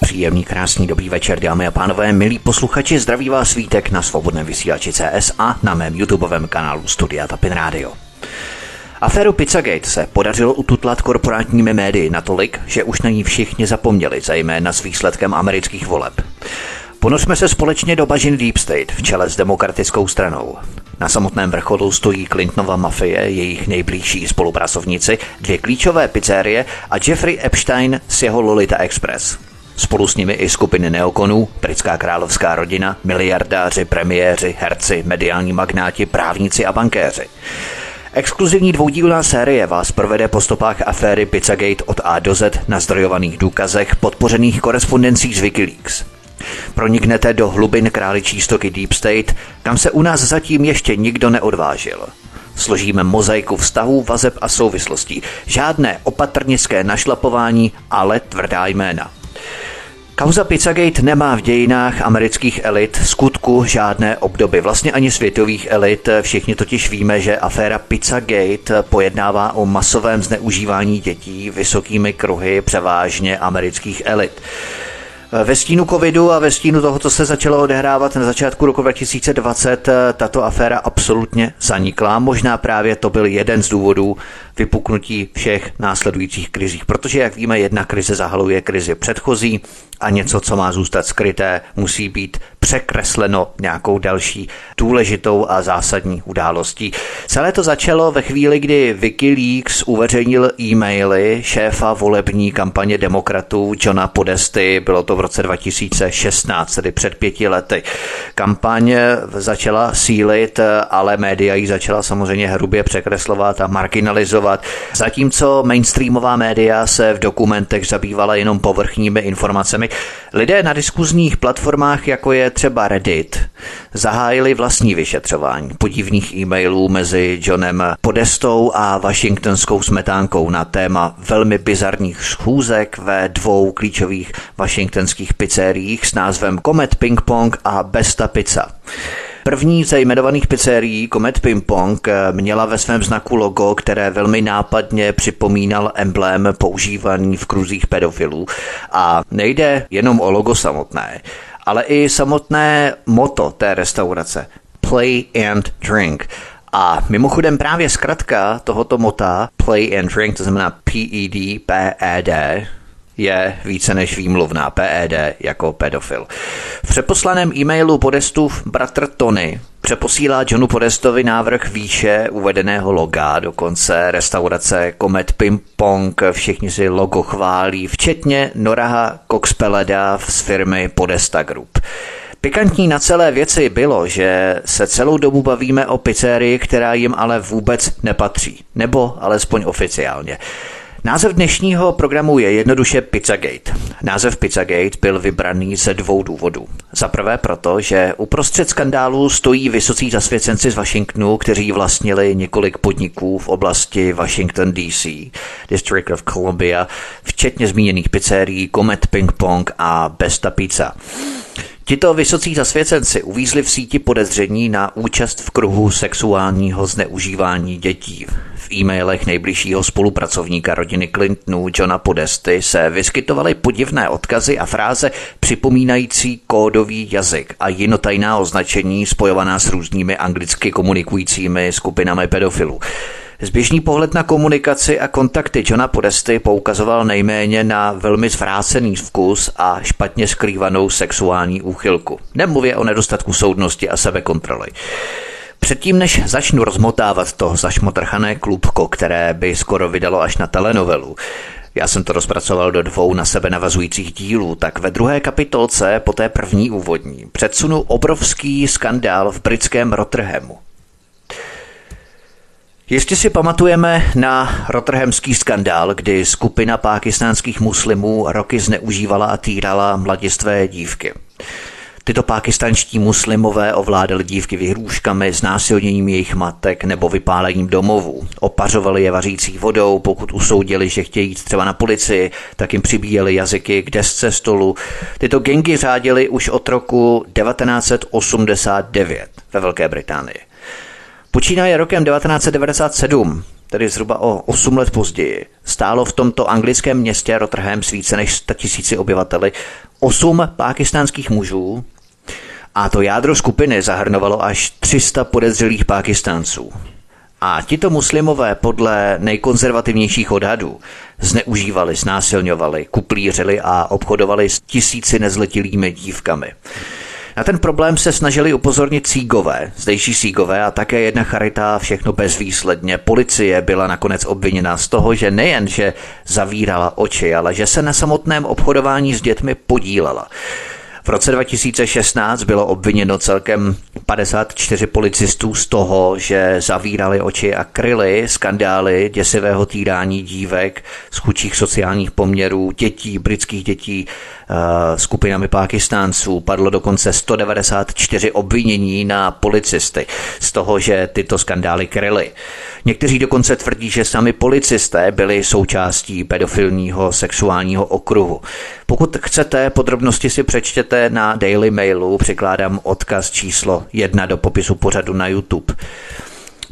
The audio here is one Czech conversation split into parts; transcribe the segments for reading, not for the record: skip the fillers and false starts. Příjemný, krásný, dobrý večer, dámy a pánové, milí posluchači, zdraví vás Vítek na Svobodném vysílači CS a na mém YouTubeovém kanálu Studia Tapin Radio. Aféru Pizzagate se podařilo ututlat korporátními médii natolik, že už na ní všichni zapomněli, zejména s výsledkem amerických voleb. Ponořme se společně do bažin Deep State v čele s Demokratickou stranou. Na samotném vrcholu stojí Clintonova mafie, jejich nejbližší spolupracovníci, dvě klíčové pizzerie a Jeffrey Epstein s jeho Lolita Express. Spolu s nimi i skupiny neokonů, britská královská rodina, miliardáři, premiéři, herci, mediální magnáti, právníci a bankéři. Exkluzivní dvoudílná série vás provede po stopách aféry Pizzagate od A do Z na zdrojovaných důkazech podpořených korespondencí z Wikileaks. Proniknete do hlubin králičí stoky Deep State, kam se u nás zatím ještě nikdo neodvážil. Složíme mozaiku vztahů, vazeb a souvislostí. Žádné opatrnické našlapování, ale tvrdá jména. Kauza Pizzagate nemá v dějinách amerických elit skutku žádné obdoby, vlastně ani světových elit. Všichni totiž víme, že aféra Pizzagate pojednává o masovém zneužívání dětí vysokými kruhy převážně amerických elit. Ve stínu covidu a ve stínu toho, co se začalo odehrávat na začátku roku 2020, tato aféra absolutně zanikla. Možná právě to byl jeden z důvodů vypuknutí všech následujících krizí, protože, jak víme, jedna krize zahaluje krizi předchozí a něco, co má zůstat skryté, musí být překresleno nějakou další důležitou a zásadní událostí. Celé to začalo ve chvíli, kdy Wikileaks uveřejnil e-maily šéfa volební kampaně demokratů Johna Podesty. Bylo to v roce 2016, tedy před 5 lety. Kampaň začala sílit, ale média ji začala samozřejmě hrubě překreslovat a marginalizovat, zatímco mainstreamová média se v dokumentech zabývala jenom povrchními informacemi. Lidé na diskuzních platformách, jako je třeba Reddit, zahájili vlastní vyšetřování podivných e-mailů mezi Johnem Podestou a washingtonskou smetánkou na téma velmi bizarních schůzek ve dvou klíčových washingtonských pizzeriích s názvem Comet Ping Pong a Besta Pizza. První ze jmenovaných pizzerií, Comet Ping Pong, měla ve svém znaku logo, které velmi nápadně připomínal emblém používaný v kruzích pedofilů. A nejde jenom o logo samotné, ale i samotné motto té restaurace – Play and Drink. A mimochodem právě zkratka tohoto mota – Play and Drink, to znamená PED, je více než výmluvná, PED jako pedofil. V přeposlaném e-mailu Podestův bratr Tony přeposílá Johnu Podestovi návrh výše uvedeného loga, dokonce restaurace Comet Ping Pong, všichni si logo chválí, včetně Noraha Coxpeleda z firmy Podesta Group. Pikantní na celé věci bylo, že se celou dobu bavíme o pizzerii, která jim ale vůbec nepatří, nebo alespoň oficiálně. Název dnešního programu je jednoduše Pizzagate. Název Pizzagate byl vybraný ze dvou důvodů. Za prvé proto, že uprostřed skandálu stojí vysocí zasvěcenci z Washingtonu, kteří vlastnili několik podniků v oblasti Washington DC, District of Columbia, včetně zmíněných pizzerií Comet Ping Pong a Besta Pizza. Tito vysocí zasvěcenci uvízli v síti podezření na účast v kruhu sexuálního zneužívání dětí. V e-mailech nejbližšího spolupracovníka rodiny Clintonů Johna Podesty se vyskytovaly podivné odkazy a fráze připomínající kódový jazyk a jinotajná označení spojovaná s různými anglicky komunikujícími skupinami pedofilů. Zběžný pohled na komunikaci a kontakty Johna Podesty poukazoval nejméně na velmi zvrácený vkus a špatně skrývanou sexuální úchylku. Nemluvě o nedostatku soudnosti a sebekontroly. Předtím, než začnu rozmotávat to zašmotrchané klubko, které by skoro vydalo až na telenovelu, já jsem to rozpracoval do 2 na sebe navazujících dílů, tak ve 2. kapitolce po té první úvodní předsunu obrovský skandál v britském Rotherhamu. Jistě si pamatujeme na Rotherhamský skandál, kdy skupina pákistánských muslimů roky zneužívala a týrala mladistvé dívky. Tyto pákistánští muslimové ovládali dívky vyhrůžkami, znásilněním jejich matek nebo vypálením domovů. Opařovali je vařící vodou, pokud usoudili, že chtějí jít třeba na policii, tak jim přibíjeli jazyky k desce stolu. Tyto gangy řádily už od roku 1989 ve Velké Británii. Počínaje rokem 1997, tedy zhruba o 8 let později, stálo v tomto anglickém městě Rotherham s více než 100 000 obyvateli 8 pákistánských mužů a to jádro skupiny zahrnovalo až 300 podezřelých Pákistánců. A tito muslimové podle nejkonzervativnějších odhadů zneužívali, znásilňovali, kuplířili a obchodovali s 1000 nezletilými dívkami. Na ten problém se snažili upozornit zdejší Sígové a také jedna charita, všechno bezvýsledně. Policie byla nakonec obviněna z toho, že nejen, že zavírala oči, ale že se na samotném obchodování s dětmi podílela. V roce 2016 bylo obviněno celkem 54 policistů z toho, že zavírali oči a kryli skandály děsivého týrání dívek z chudších sociálních poměrů, dětí, britských dětí, skupinami Pákistánců. Padlo dokonce 194 obvinění na policisty z toho, že tyto skandály kryli. Někteří dokonce tvrdí, že sami policisté byli součástí pedofilního sexuálního okruhu. Pokud chcete, podrobnosti si přečtěte na Daily Mailu, přikládám odkaz číslo 1 do popisu pořadu na YouTube.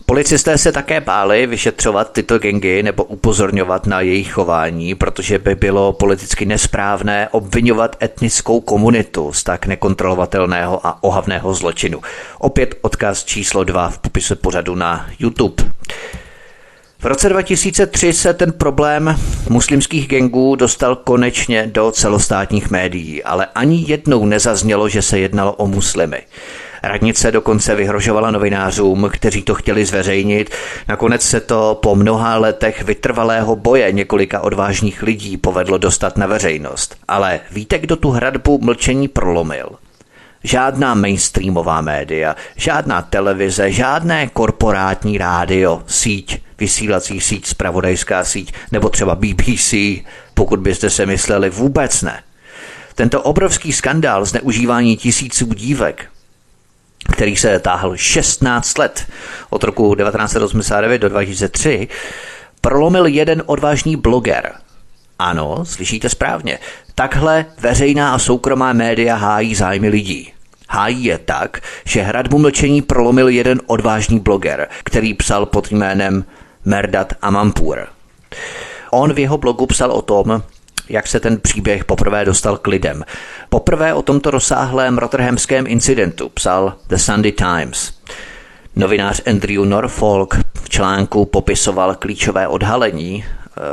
Policisté se také báli vyšetřovat tyto gangy nebo upozorňovat na jejich chování, protože by bylo politicky nesprávné obvinovat etnickou komunitu z tak nekontrolovatelného a ohavného zločinu. Opět odkaz číslo 2 v popisu pořadu na YouTube. V roce 2003 se ten problém muslimských gangů dostal konečně do celostátních médií, ale ani jednou nezaznělo, že se jednalo o muslimy. Radnice dokonce vyhrožovala novinářům, kteří to chtěli zveřejnit. Nakonec se to po mnoha letech vytrvalého boje několika odvážných lidí povedlo dostat na veřejnost. Ale víte, kdo tu hradbu mlčení prolomil? Žádná mainstreamová média, žádná televize, žádné korporátní rádio, síť, vysílací síť, zpravodajská síť nebo třeba BBC, pokud byste se mysleli, vůbec ne. Tento obrovský skandál zneužívání tisíců dívek, který se táhl 16 let od roku 1989 do 2003, prolomil jeden odvážný bloger. Ano, slyšíte správně. Takhle veřejná a soukromá média hájí zájmy lidí. Hájí je tak, že hradbu mlčení prolomil jeden odvážný bloger, který psal pod jménem Merdat Amampur. On v jeho blogu psal o tom, jak se ten příběh poprvé dostal k lidem. Poprvé o tomto rozsáhlém rotherhamském incidentu psal The Sunday Times. Novinář Andrew Norfolk v článku popisoval klíčové odhalení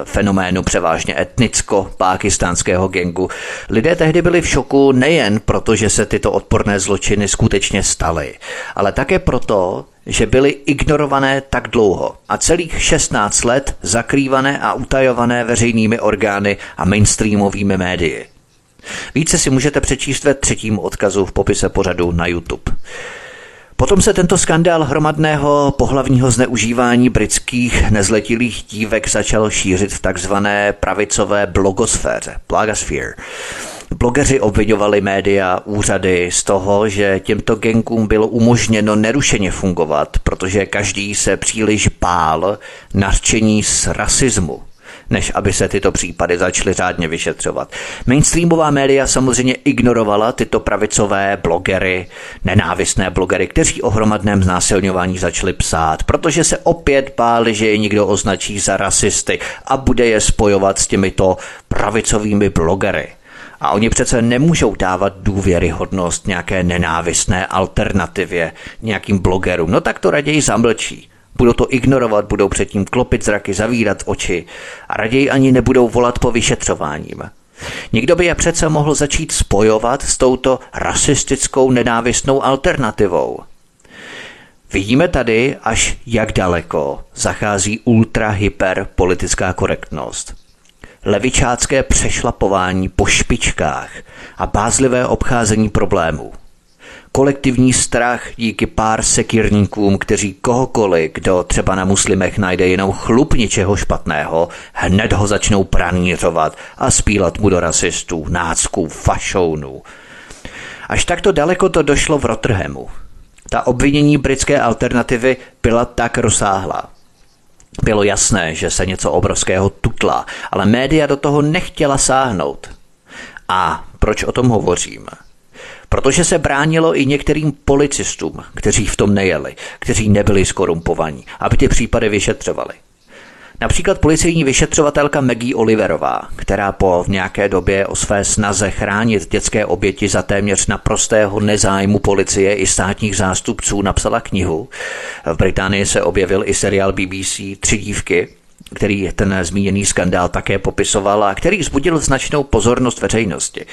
fenoménu převážně etnicko-pákistánského gangu. Lidé tehdy byli v šoku nejen proto, že se tyto odporné zločiny skutečně staly, ale také proto, že byly ignorované tak dlouho a celých 16 let zakrývané a utajované veřejnými orgány a mainstreamovými médii. Více si můžete přečíst ve třetím odkazu v popise pořadu na YouTube. Potom se tento skandál hromadného pohlavního zneužívání britských nezletilých dívek začal šířit v takzvané pravicové blogosféře, blogosphere. Blogeři obviňovali média, úřady z toho, že těmto gangům bylo umožněno nerušeně fungovat, protože každý se příliš bál nařčení z rasismu, než aby se tyto případy začaly řádně vyšetřovat. Mainstreamová média samozřejmě ignorovala tyto pravicové blogery, nenávistné blogery, kteří o hromadném znásilňování začali psát, protože se opět báli, že je někdo označí za rasisty a bude je spojovat s těmito pravicovými blogery. A oni přece nemůžou dávat důvěryhodnost nějaké nenávistné alternativě nějakým blogerům. No tak to raději zamlčí. Budou to ignorovat, budou předtím klopit zraky, zavírat oči a raději ani nebudou volat po vyšetřováním. Někdo by je přece mohl začít spojovat s touto rasistickou nenávistnou alternativou. Vidíme tady, až jak daleko zachází ultrahyperpolitická korektnost. Levičácké přešlapování po špičkách a bázlivé obcházení problémů. kolektivní strach díky pár sekírníkům, kteří kohokoliv, kdo třeba na muslimech najde jenom chlup něčeho špatného, hned ho začnou pranířovat a spílat mu do rasistů, nácků, fašounů. Až takto daleko to došlo v Rotherhamu. Ta obvinění britské alternativy byla tak rozsáhlá. Bylo jasné, že se něco obrovského tutla, ale média do toho nechtěla sáhnout. A proč o tom hovořím? Protože se bránilo i některým policistům, kteří v tom nejeli, kteří nebyli skorumpovaní, aby ty případy vyšetřovali. Například policejní vyšetřovatelka Maggie Oliverová, která po nějaké době o své snaze chránit dětské oběti za téměř naprostého nezájmu policie i státních zástupců napsala knihu. V Británii se objevil i seriál BBC Tři dívky, který ten zmíněný skandál také popisoval a který vzbudil značnou pozornost veřejnosti.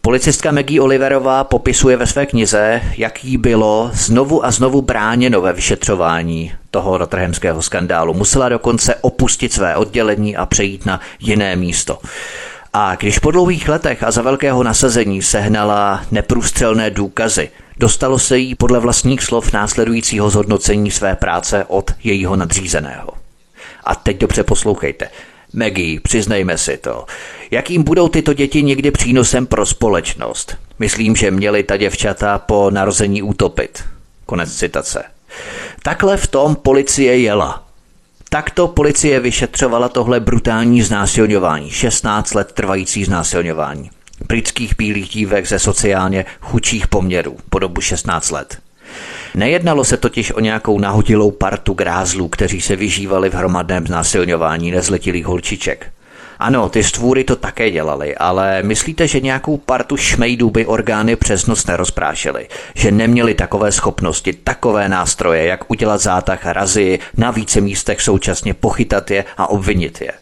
Policistka Maggie Oliverová popisuje ve své knize, jak jí bylo znovu a znovu bráněno ve vyšetřování toho rotherhamského skandálu. Musela dokonce opustit své oddělení a přejít na jiné místo. A když po dlouhých letech a za velkého nasazení sehnala neprůstřelné důkazy, dostalo se jí podle vlastních slov následujícího zhodnocení své práce od jejího nadřízeného. A teď dobře poslouchejte. Maggie, přiznejme si to. Jakým budou tyto děti někdy přínosem pro společnost? Myslím, že měli ta děvčata po narození utopit. Konec citace. Takhle v tom policie jela. Takto policie vyšetřovala tohle brutální znásilňování, 16 let trvající znásilňování britských bílých dívek ze sociálně chudších poměrů po dobu 16 let. Nejednalo se totiž o nějakou nahodilou partu grázlů, kteří se vyžívali v hromadném znásilňování nezletilých holčiček. Ano, ty stvůry to také dělali, ale myslíte, že nějakou partu šmejdů by orgány přes noc nerozprášily? Že neměli takové schopnosti, takové nástroje, jak udělat zátah a razii, na více místech současně pochytat je a obvinit je?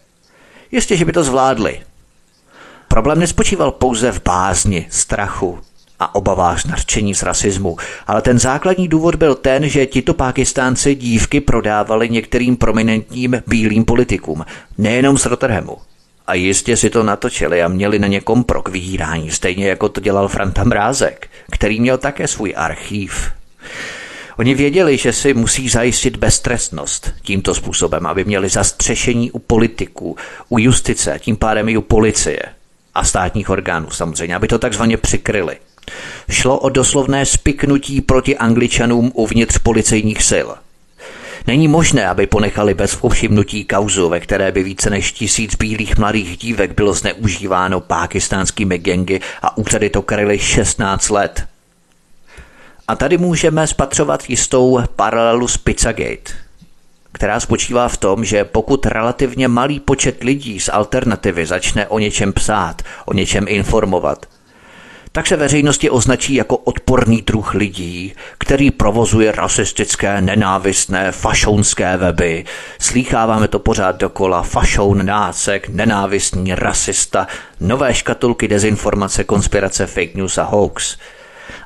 Jistě, že by to zvládli. Problém nespočíval pouze v bázni, strachu a obavách z narčení z rasismu, ale ten základní důvod byl ten, že tito Pákistánci dívky prodávali některým prominentním bílým politikům, nejenom z Rotherhamu. A jistě si to natočili a měli na ně kompro k vyhýrání, stejně jako to dělal Franta Mrázek, který měl také svůj archív. Oni věděli, že si musí zajistit beztrestnost tímto způsobem, aby měli zastřešení u politiků, u justice a tím pádem i u policie a státních orgánů samozřejmě, aby to takzvaně přikryli. Šlo o doslovné spiknutí proti Angličanům uvnitř policejních sil. Není možné, aby ponechali bez povšimnutí kauzu, ve které by více než 1000 bílých mladých dívek bylo zneužíváno pákistánskými gangy a úřady to kryly 16 let. A tady můžeme spatřovat jistou paralelu s Pizzagate, která spočívá v tom, že pokud relativně malý počet lidí z alternativy začne o něčem psát, o něčem informovat, tak se veřejnosti označí jako odporný druh lidí, který provozuje rasistické, nenávistné, fašounské weby. Slýcháváme to pořád dokola, fašoun, nácek, nenávistní, rasista, nové škatulky dezinformace, konspirace, fake news a hoax.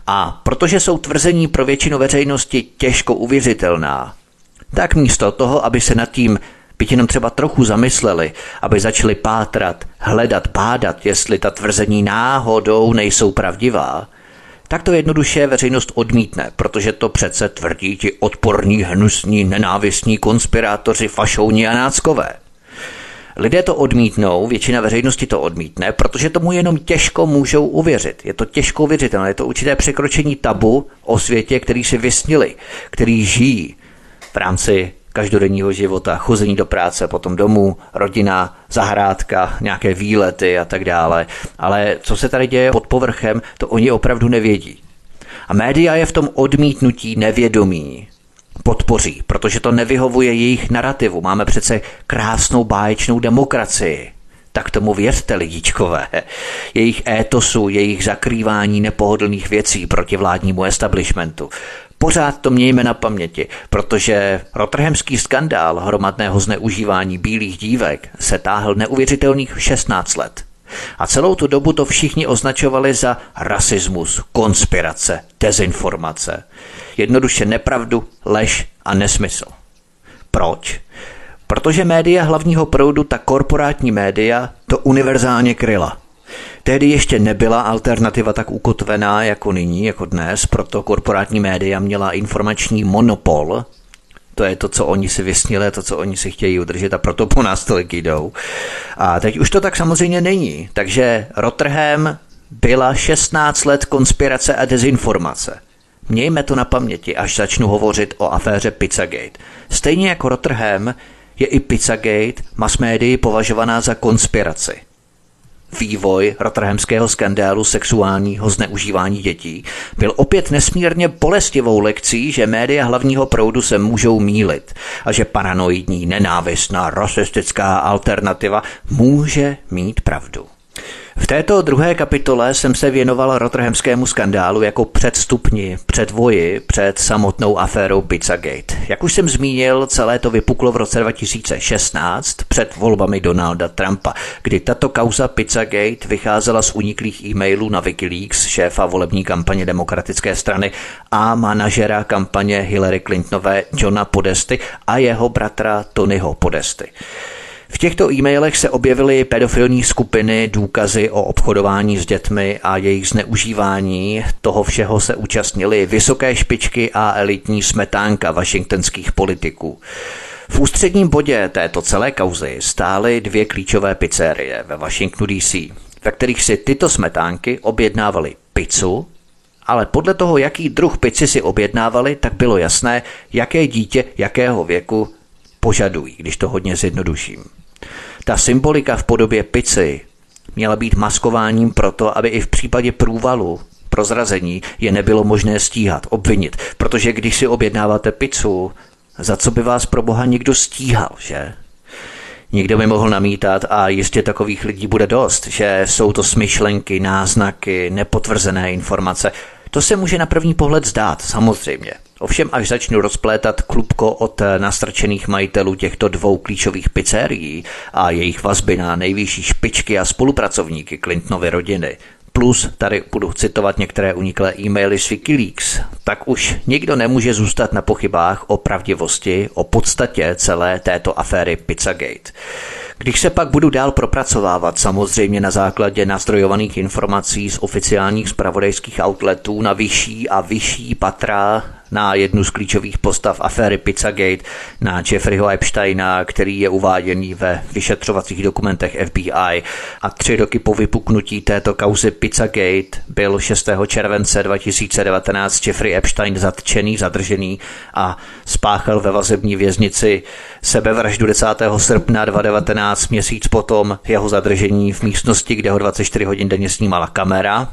A protože jsou tvrzení pro většinu veřejnosti těžko uvěřitelná, tak místo toho, aby se nad tím byť jenom třeba trochu zamysleli, aby začali pátrat, hledat, bádat, jestli ta tvrzení náhodou nejsou pravdivá, tak to jednoduše veřejnost odmítne, protože to přece tvrdí ti odporní, hnusní, nenávistní konspirátoři, fašouni a náckové. Lidé to odmítnou, většina veřejnosti to odmítne, protože tomu jenom těžko můžou uvěřit. Je to těžko uvěřitelné, je to určité překročení tabu o světě, který si vysnili, který žijí v rámci každodenního života, chození do práce, potom domů, rodina, zahrádka, nějaké výlety a tak dále. Ale co se tady děje pod povrchem, to oni opravdu nevědí. A média je v tom odmítnutí nevědomí podpoří, protože to nevyhovuje jejich narrativu. Máme přece krásnou báječnou demokracii. Tak tomu věřte, lidičkové. Jejich étosu, jejich zakrývání nepohodlných věcí proti vládnímu establishmentu. Pořád to mějme na paměti, protože rotherhamský skandál hromadného zneužívání bílých dívek se táhl neuvěřitelných 16 let. A celou tu dobu to všichni označovali za rasismus, konspirace, dezinformace. Jednoduše nepravdu, lež a nesmysl. Proč? Protože média hlavního proudu, ta korporátní média, to univerzálně kryla. Tehdy ještě nebyla alternativa tak ukotvená jako nyní, jako dnes, proto korporátní média měla informační monopol. To je to, co oni si vysnili, to, co oni si chtějí udržet, a proto po nás tolik jdou. A teď už to tak samozřejmě není. Takže Rotherham byla 16 let konspirace a dezinformace. Mějme to na paměti, až začnu hovořit o aféře Pizzagate. Stejně jako Rotherham je i Pizzagate masmédii považovaná za konspiraci. Vývoj Rotherhamského skandálu sexuálního zneužívání dětí byl opět nesmírně bolestivou lekcí, že média hlavního proudu se můžou mýlit a že paranoidní, nenávistná, rasistická alternativa může mít pravdu. V této druhé kapitole jsem se věnoval Rotherhamskému skandálu jako předstupni, předvoji před samotnou aférou Pizzagate. Jak už jsem zmínil, celé to vypuklo v roce 2016 před volbami Donalda Trumpa, kdy tato kauza Pizzagate vycházela z uniklých e-mailů na Wikileaks, šéfa volební kampaně Demokratické strany a manažera kampaně Hillary Clintonové Johna Podesty a jeho bratra Tonyho Podesty. V těchto e-mailech se objevily pedofilní skupiny, důkazy o obchodování s dětmi a jejich zneužívání. Toho všeho se účastnili vysoké špičky a elitní smetánka washingtonských politiků. V ústředním bodě této celé kauzy stály dvě klíčové pizzerie ve Washingtonu DC, ve kterých si tyto smetánky objednávaly pizzu, ale podle toho, jaký druh pizzy si objednávali, tak bylo jasné, jaké dítě, jakého věku požadují, když to hodně zjednoduším. Ta symbolika v podobě pizzy měla být maskováním proto, aby i v případě průvalu, prozrazení, je nebylo možné stíhat, obvinit. Protože když si objednáváte pizzu, za co by vás pro boha někdo stíhal, že? Nikdo by mohl namítat, a jistě takových lidí bude dost, že jsou to smyšlenky, náznaky, nepotvrzené informace. To se může na první pohled zdát, samozřejmě. Ovšem, až začnu rozplétat klubko od nastrčených majitelů těchto dvou klíčových pizzerií a jejich vazby na nejvyšší špičky a spolupracovníky Clintonovy rodiny, plus tady budu citovat některé uniklé e-maily z Wikileaks, tak už nikdo nemůže zůstat na pochybách o pravdivosti, o podstatě celé této aféry Pizzagate. Když se pak budu dál propracovávat, samozřejmě na základě nastrojovaných informací z oficiálních zpravodajských outletů na vyšší a vyšší patra, na jednu z klíčových postav aféry Pizzagate, na Jeffreyho Epsteina, který je uváděný ve vyšetřovacích dokumentech FBI, a 3 roky po vypuknutí této kauzy Pizzagate byl 6. července 2019 Jeffrey Epstein zatčený, zadržený a spáchal ve vazební věznici sebevraždu 10. srpna 2019, měsíc potom jeho zadržení v místnosti, kde ho 24 hodin denně snímala kamera.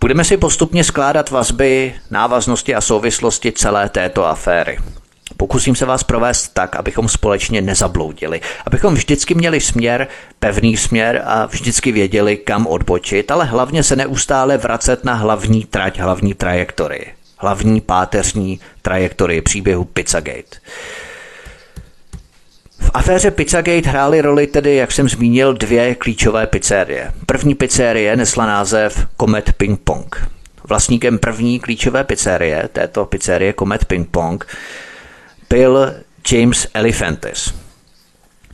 Budeme si postupně skládat vazby, návaznosti a souvislosti celé této aféry. Pokusím se vás provést tak, abychom společně nezabloudili, abychom vždycky měli směr, pevný směr a vždycky věděli, kam odbočit, ale hlavně se neustále vracet na hlavní trať, hlavní trajektorii, hlavní páteřní trajektorii příběhu Pizzagate. V aféře Pizzagate hrály roli tedy, jak jsem zmínil, dvě klíčové pizzerie. První pizzerie nesla název Komet Ping Pong. Vlastníkem první klíčové pizzerie, této pizzerie Komet Ping Pong, byl James Alefantis.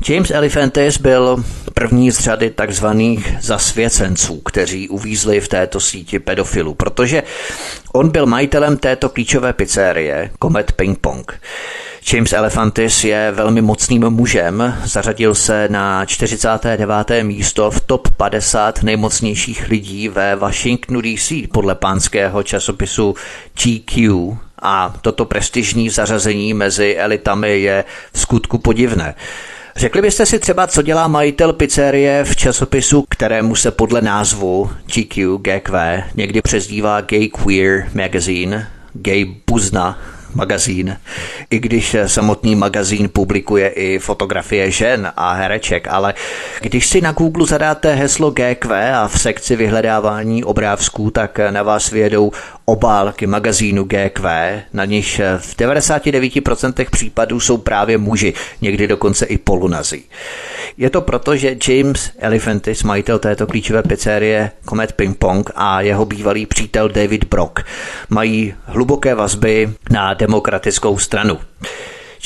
James Alefantis byl první z řady takzvaných zasvěcenců, kteří uvízli v této síti pedofilů, protože on byl majitelem této klíčové pizzerie Komet Ping Pong. James Alefantis je velmi mocným mužem, zařadil se na 49. místo v top 50 nejmocnějších lidí ve Washingtonu DC podle pánského časopisu GQ. A toto prestižní zařazení mezi elitami je v skutku podivné. Řekli byste si třeba, co dělá majitel pizzerie v časopisu, kterému se podle názvu GQ někdy přezdívá Gay Queer Magazine, Gay Buzna magazín, i když samotný magazín publikuje i fotografie žen a hereček, ale když si na Google zadáte heslo GQ a v sekci vyhledávání obrázků, tak na vás vyjedou obálky magazínu GQ, na nich v 99% případů jsou právě muži, někdy dokonce i polunazí. Je to proto, že James Alefantis, majitel této klíčové pizzerie Komet Ping Pong, a jeho bývalý přítel David Brock mají hluboké vazby na Demokratickou stranu.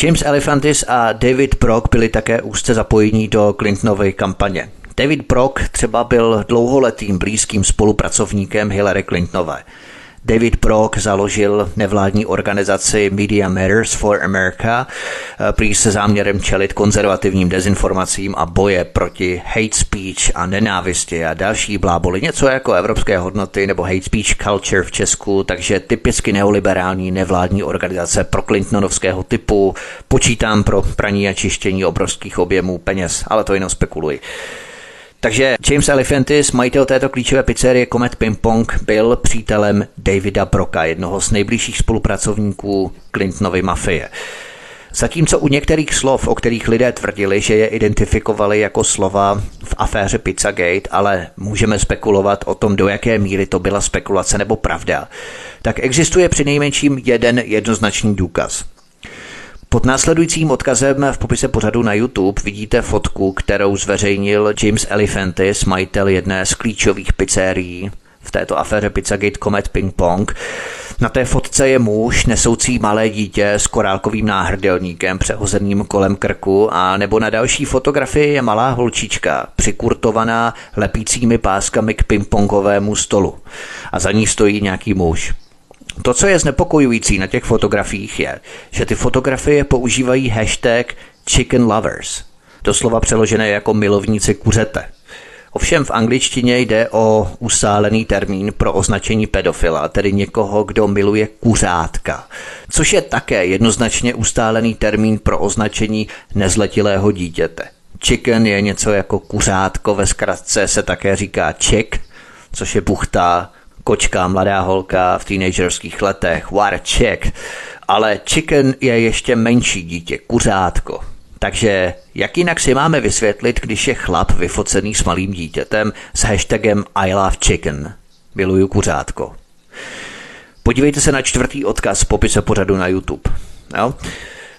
James Alefantis a David Brock byli také úzce zapojení do Clintonovy kampaně. David Brock třeba byl dlouholetým blízkým spolupracovníkem Hillary Clintonové. David Brock založil nevládní organizaci Media Matters for America, prý se záměrem čelit konzervativním dezinformacím a boje proti hate speech a nenávisti a další bláboli, něco jako evropské hodnoty nebo hate speech culture v Česku, takže typicky neoliberální nevládní organizace pro Clintonovského typu, počítám pro praní a čištění obrovských objemů peněz, ale to jenom spekuluji. Takže James Alefantis, majitel této klíčové pizzerie Comet Ping Pong, byl přítelem Davida Brocka, jednoho z nejbližších spolupracovníků Clintonovy mafie. Zatímco u některých slov, o kterých lidé tvrdili, že je identifikovali jako slova v aféře Pizzagate, ale můžeme spekulovat o tom, do jaké míry to byla spekulace nebo pravda, tak existuje přinejmenším jeden jednoznačný důkaz. Pod následujícím odkazem v popise pořadu na YouTube vidíte fotku, kterou zveřejnil James Alefantis, majitel jedné z klíčových pizzerií v této aféře Pizzagate Comet Ping Pong. Na té fotce je muž nesoucí malé dítě s korálkovým náhrdelníkem přehozeným kolem krku, a nebo na další fotografii je malá holčička přikurtovaná lepícími páskami k pingpongovému stolu a za ní stojí nějaký muž. To, co je znepokojující na těch fotografiích, je, že ty fotografie používají hashtag chicken lovers, doslova přeložené jako milovníci kuřete. Ovšem v angličtině jde o usálený termín pro označení pedofila, tedy někoho, kdo miluje kuřátka, což je také jednoznačně ustálený termín pro označení nezletilého dítěte. Chicken je něco jako kuřátko, ve zkratce se také říká chick, což je buchtá, kočka, mladá holka v teenagerských letech, what a chick. Ale chicken je ještě menší dítě, kuřátko. Takže jak jinak si máme vysvětlit, když je chlap vyfocený s malým dítětem s hashtagem I love chicken, miluju kuřátko. Podívejte se na čtvrtý odkaz v popise pořadu na YouTube. Jo?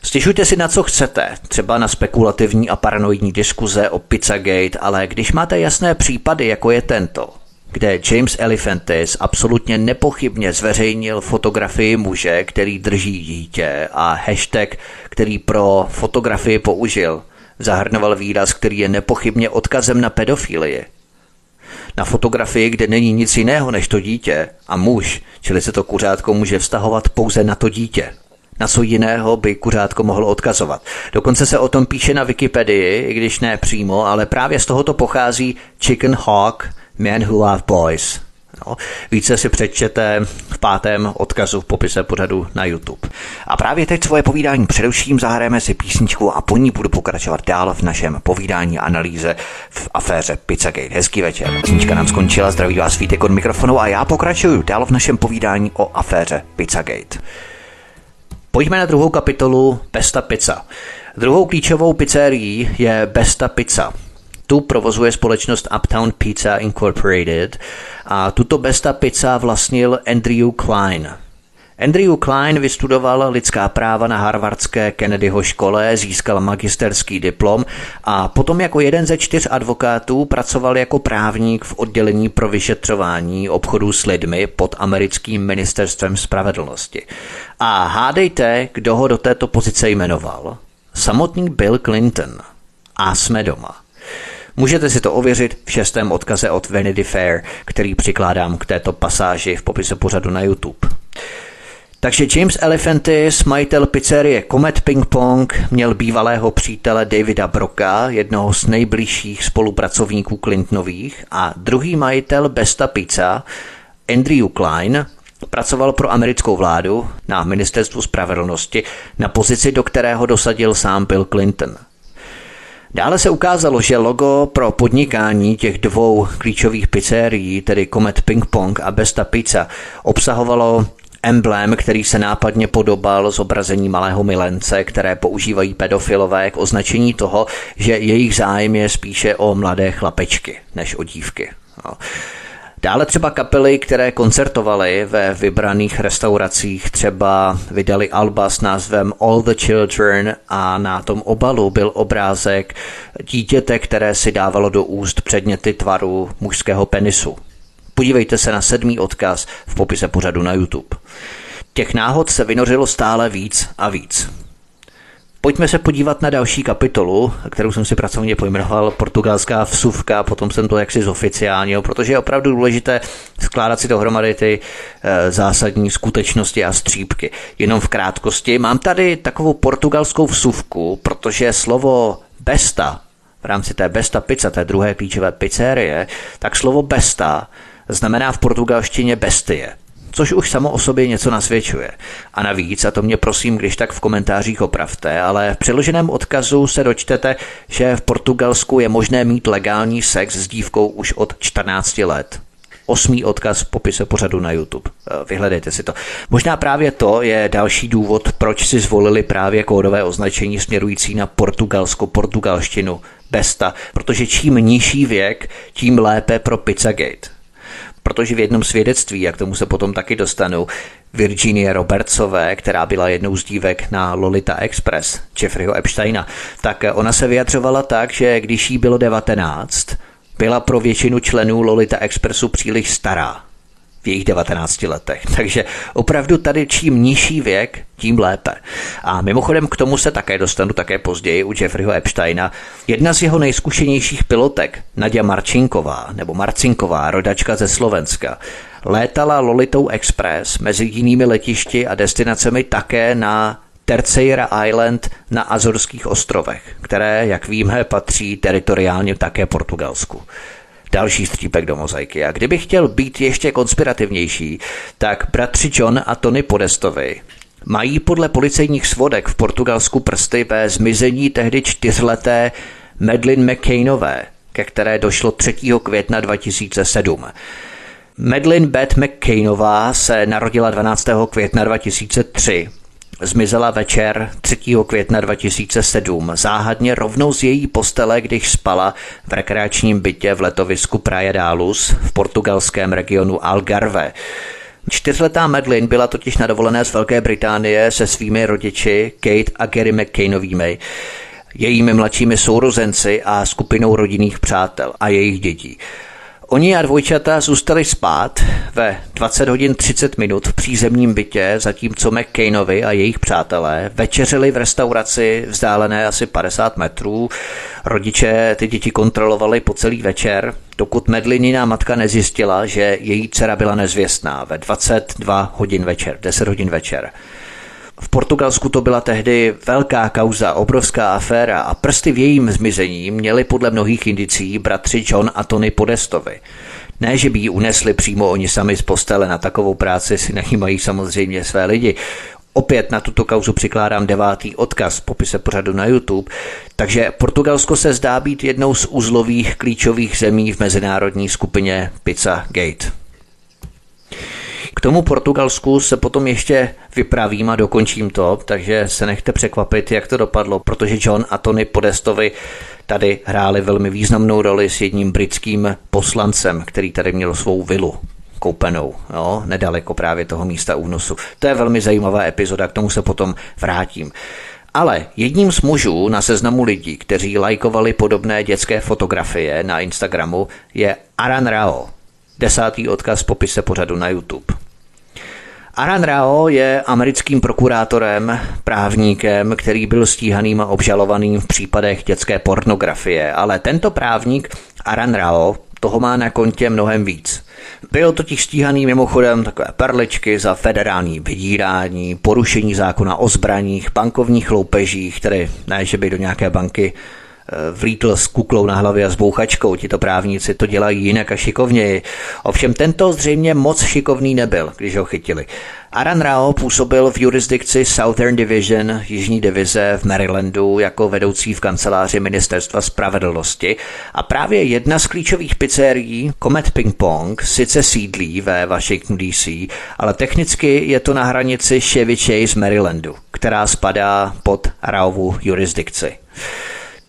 Stěžujte si na co chcete, třeba na spekulativní a paranoidní diskuze o Pizzagate, ale když máte jasné případy, jako je tento, kde James Alefantis absolutně nepochybně zveřejnil fotografii muže, který drží dítě, a hashtag, který pro fotografii použil, zahrnoval výraz, který je nepochybně odkazem na pedofilii. Na fotografii, kde není nic jiného než to dítě a muž, čili se to kuřátko může vztahovat pouze na to dítě. Na co jiného by kuřátko mohlo odkazovat. Dokonce se o tom píše na Wikipedii, i když ne přímo, ale právě z tohoto pochází Chicken Hawk, Men Who Love Boys. No, více si přečtěte v pátém odkazu v popise pořadu na YouTube. A právě teď svoje povídání přeruším, zahrajeme si písničku a po ní budu pokračovat dál v našem povídání a analýze v aféře Pizzagate. Hezký večer. Písnička nám skončila, zdraví vás Vítek od mikrofonu a já pokračuju dál v našem povídání o aféře Pizzagate. Pojďme na druhou kapitolu Besta Pizza. Druhou klíčovou pizzerií je Besta Pizza. Tu provozuje společnost Uptown Pizza Incorporated a tuto Besta Pizza vlastnil Andrew Klein. Andrew Klein vystudoval lidská práva na harvardské Kennedyho škole, získal magisterský diplom a potom jako jeden ze 4 advokátů pracoval jako právník v oddělení pro vyšetřování obchodů s lidmi pod americkým ministerstvem spravedlnosti. A hádejte, kdo ho do této pozice jmenoval? Samotný Bill Clinton. A jsme doma. Můžete si to ověřit v 6. odkaze od Vanity Fair, který přikládám k této pasáži v popise pořadu na YouTube. Takže James Alefantis, majitel pizzerie Comet Ping Pong, měl bývalého přítele Davida Brocka, jednoho z nejbližších spolupracovníků Clintonových, a druhý majitel Besta Pizza, Andrew Klein, pracoval pro americkou vládu na ministerstvu spravedlnosti na pozici, do kterého dosadil sám Bill Clinton. Dále se ukázalo, že logo pro podnikání těch dvou klíčových pizzerií, tedy Comet Ping Pong a Besta Pizza, obsahovalo emblém, který se nápadně podobal zobrazení malého milence, které používají pedofilové k označení toho, že jejich zájem je spíše o mladé chlapečky než o dívky. No. Dále třeba kapely, které koncertovaly ve vybraných restauracích, třeba vydali alba s názvem All the Children a na tom obalu byl obrázek dítěte, které si dávalo do úst předměty tvaru mužského penisu. Podívejte se na 7. odkaz v popise pořadu na YouTube. Těch náhod se vynořilo stále víc a víc. Pojďme se podívat na další kapitolu, kterou jsem si pracovně pojmenoval portugalská vsuvka, potom jsem to jaksi zoficiálně, protože je opravdu důležité skládat si dohromady ty zásadní skutečnosti a střípky. Jenom v krátkosti, mám tady takovou portugalskou vsuvku, protože slovo besta, v rámci té Besta Pizza, té druhé klíčové pizzerie, tak slovo besta znamená v portugalštině bestie, což už samo o sobě něco nasvědčuje. A navíc, a to mě prosím, když tak v komentářích opravte, ale v přeloženém odkazu se dočtete, že v Portugalsku je možné mít legální sex s dívkou už od 14 let. 8. odkaz v popise pořadu na YouTube. Vyhledejte si to. Možná právě to je další důvod, proč si zvolili právě kódové označení směrující na Portugalsko, portugalštinu, besta, protože čím nižší věk, tím lépe pro Pizzagate. Protože v jednom svědectví, a k tomu se potom taky dostanu, Virginie Robertsové, která byla jednou z dívek na Lolita Express, Jeffreyho Epsteina, tak ona se vyjadřovala tak, že když jí bylo 19, byla pro většinu členů Lolita Expressu příliš stará v jejich 19 letech. Takže opravdu tady čím nižší věk, tím lépe. A mimochodem k tomu se také dostanu také později u Jeffreyho Epsteina. Jedna z jeho nejzkušenějších pilotek, Nadia Marcinková, nebo Marcinková, rodačka ze Slovenska, létala Lolitou Express mezi jinými letišti a destinacemi také na Terceira Island na Azorských ostrovech, které, jak víme, patří teritoriálně také Portugalsku. Další střípek do mozaiky. A kdybych chtěl být ještě konspirativnější, tak bratři John a Tony Podestovi mají podle policejních svodek v Portugalsku prsty ve zmizení tehdy 4leté Madeleine McCannové, ke které došlo 3. května 2007. Madeleine Beth McCannová se narodila 12. května 2003. Zmizela večer 3. května 2007, záhadně rovnou z její postele, když spala v rekreačním bytě v letovisku Praia da Luz v portugalském regionu Algarve. 4letá Madeleine byla totiž na dovolené z Velké Británie se svými rodiči Kate a Gary McCannovými, jejími mladšími sourozenci a skupinou rodinných přátel a jejich dětí. Oni a dvojčata zůstali spát ve 20 hodin 30 minut v přízemním bytě, zatímco McCannovi a jejich přátelé večeřili v restauraci vzdálené asi 50 metrů. Rodiče ty děti kontrolovali po celý večer, dokud Madelineina matka nezjistila, že její dcera byla nezvěstná ve 22 hodin večer, 10 hodin večer. V Portugalsku to byla tehdy velká kauza, obrovská aféra a prsty v jejím zmizení měli podle mnohých indicí bratři John a Tony Podestovi. Ne, že by ji unesli přímo oni sami z postele, na takovou práci si najímají samozřejmě své lidi. Opět na tuto kauzu přikládám 9. odkaz v popise pořadu na YouTube. Takže Portugalsko se zdá být jednou z uzlových klíčových zemí v mezinárodní skupině Pizzagate. K tomu Portugalsku se potom ještě vypravím a dokončím to, takže se nechte překvapit, jak to dopadlo, protože John a Tony Podestovi tady hráli velmi významnou roli s jedním britským poslancem, který tady měl svou vilu koupenou, jo, nedaleko právě toho místa únosu. To je velmi zajímavá epizoda, k tomu se potom vrátím. Ale jedním z mužů na seznamu lidí, kteří lajkovali podobné dětské fotografie na Instagramu, je Aran Rao. 10. odkaz v popise pořadu na YouTube. Aran Rao je americkým prokurátorem, právníkem, který byl stíhaným a obžalovaným v případech dětské pornografie, ale tento právník Aran Rao toho má na kontě mnohem víc. Byl totiž stíhaný mimochodem takové perličky za federální vydírání, porušení zákona o zbraních, bankovních loupežích, tedy ne, že by do nějaké banky vlítl s kuklou na hlavě a s bouchačkou. Tito právníci to dělají jinak a šikovněji. Ovšem tento zřejmě moc šikovný nebyl, když ho chytili. Aran Rao působil v jurisdikci Southern Division, jižní divize v Marylandu, jako vedoucí v kanceláři Ministerstva spravedlnosti a právě jedna z klíčových pizzerií, Comet Ping Pong, sice sídlí ve Washington DC, ale technicky je to na hranici Chevy Chase Marylandu, která spadá pod Raovu jurisdikci.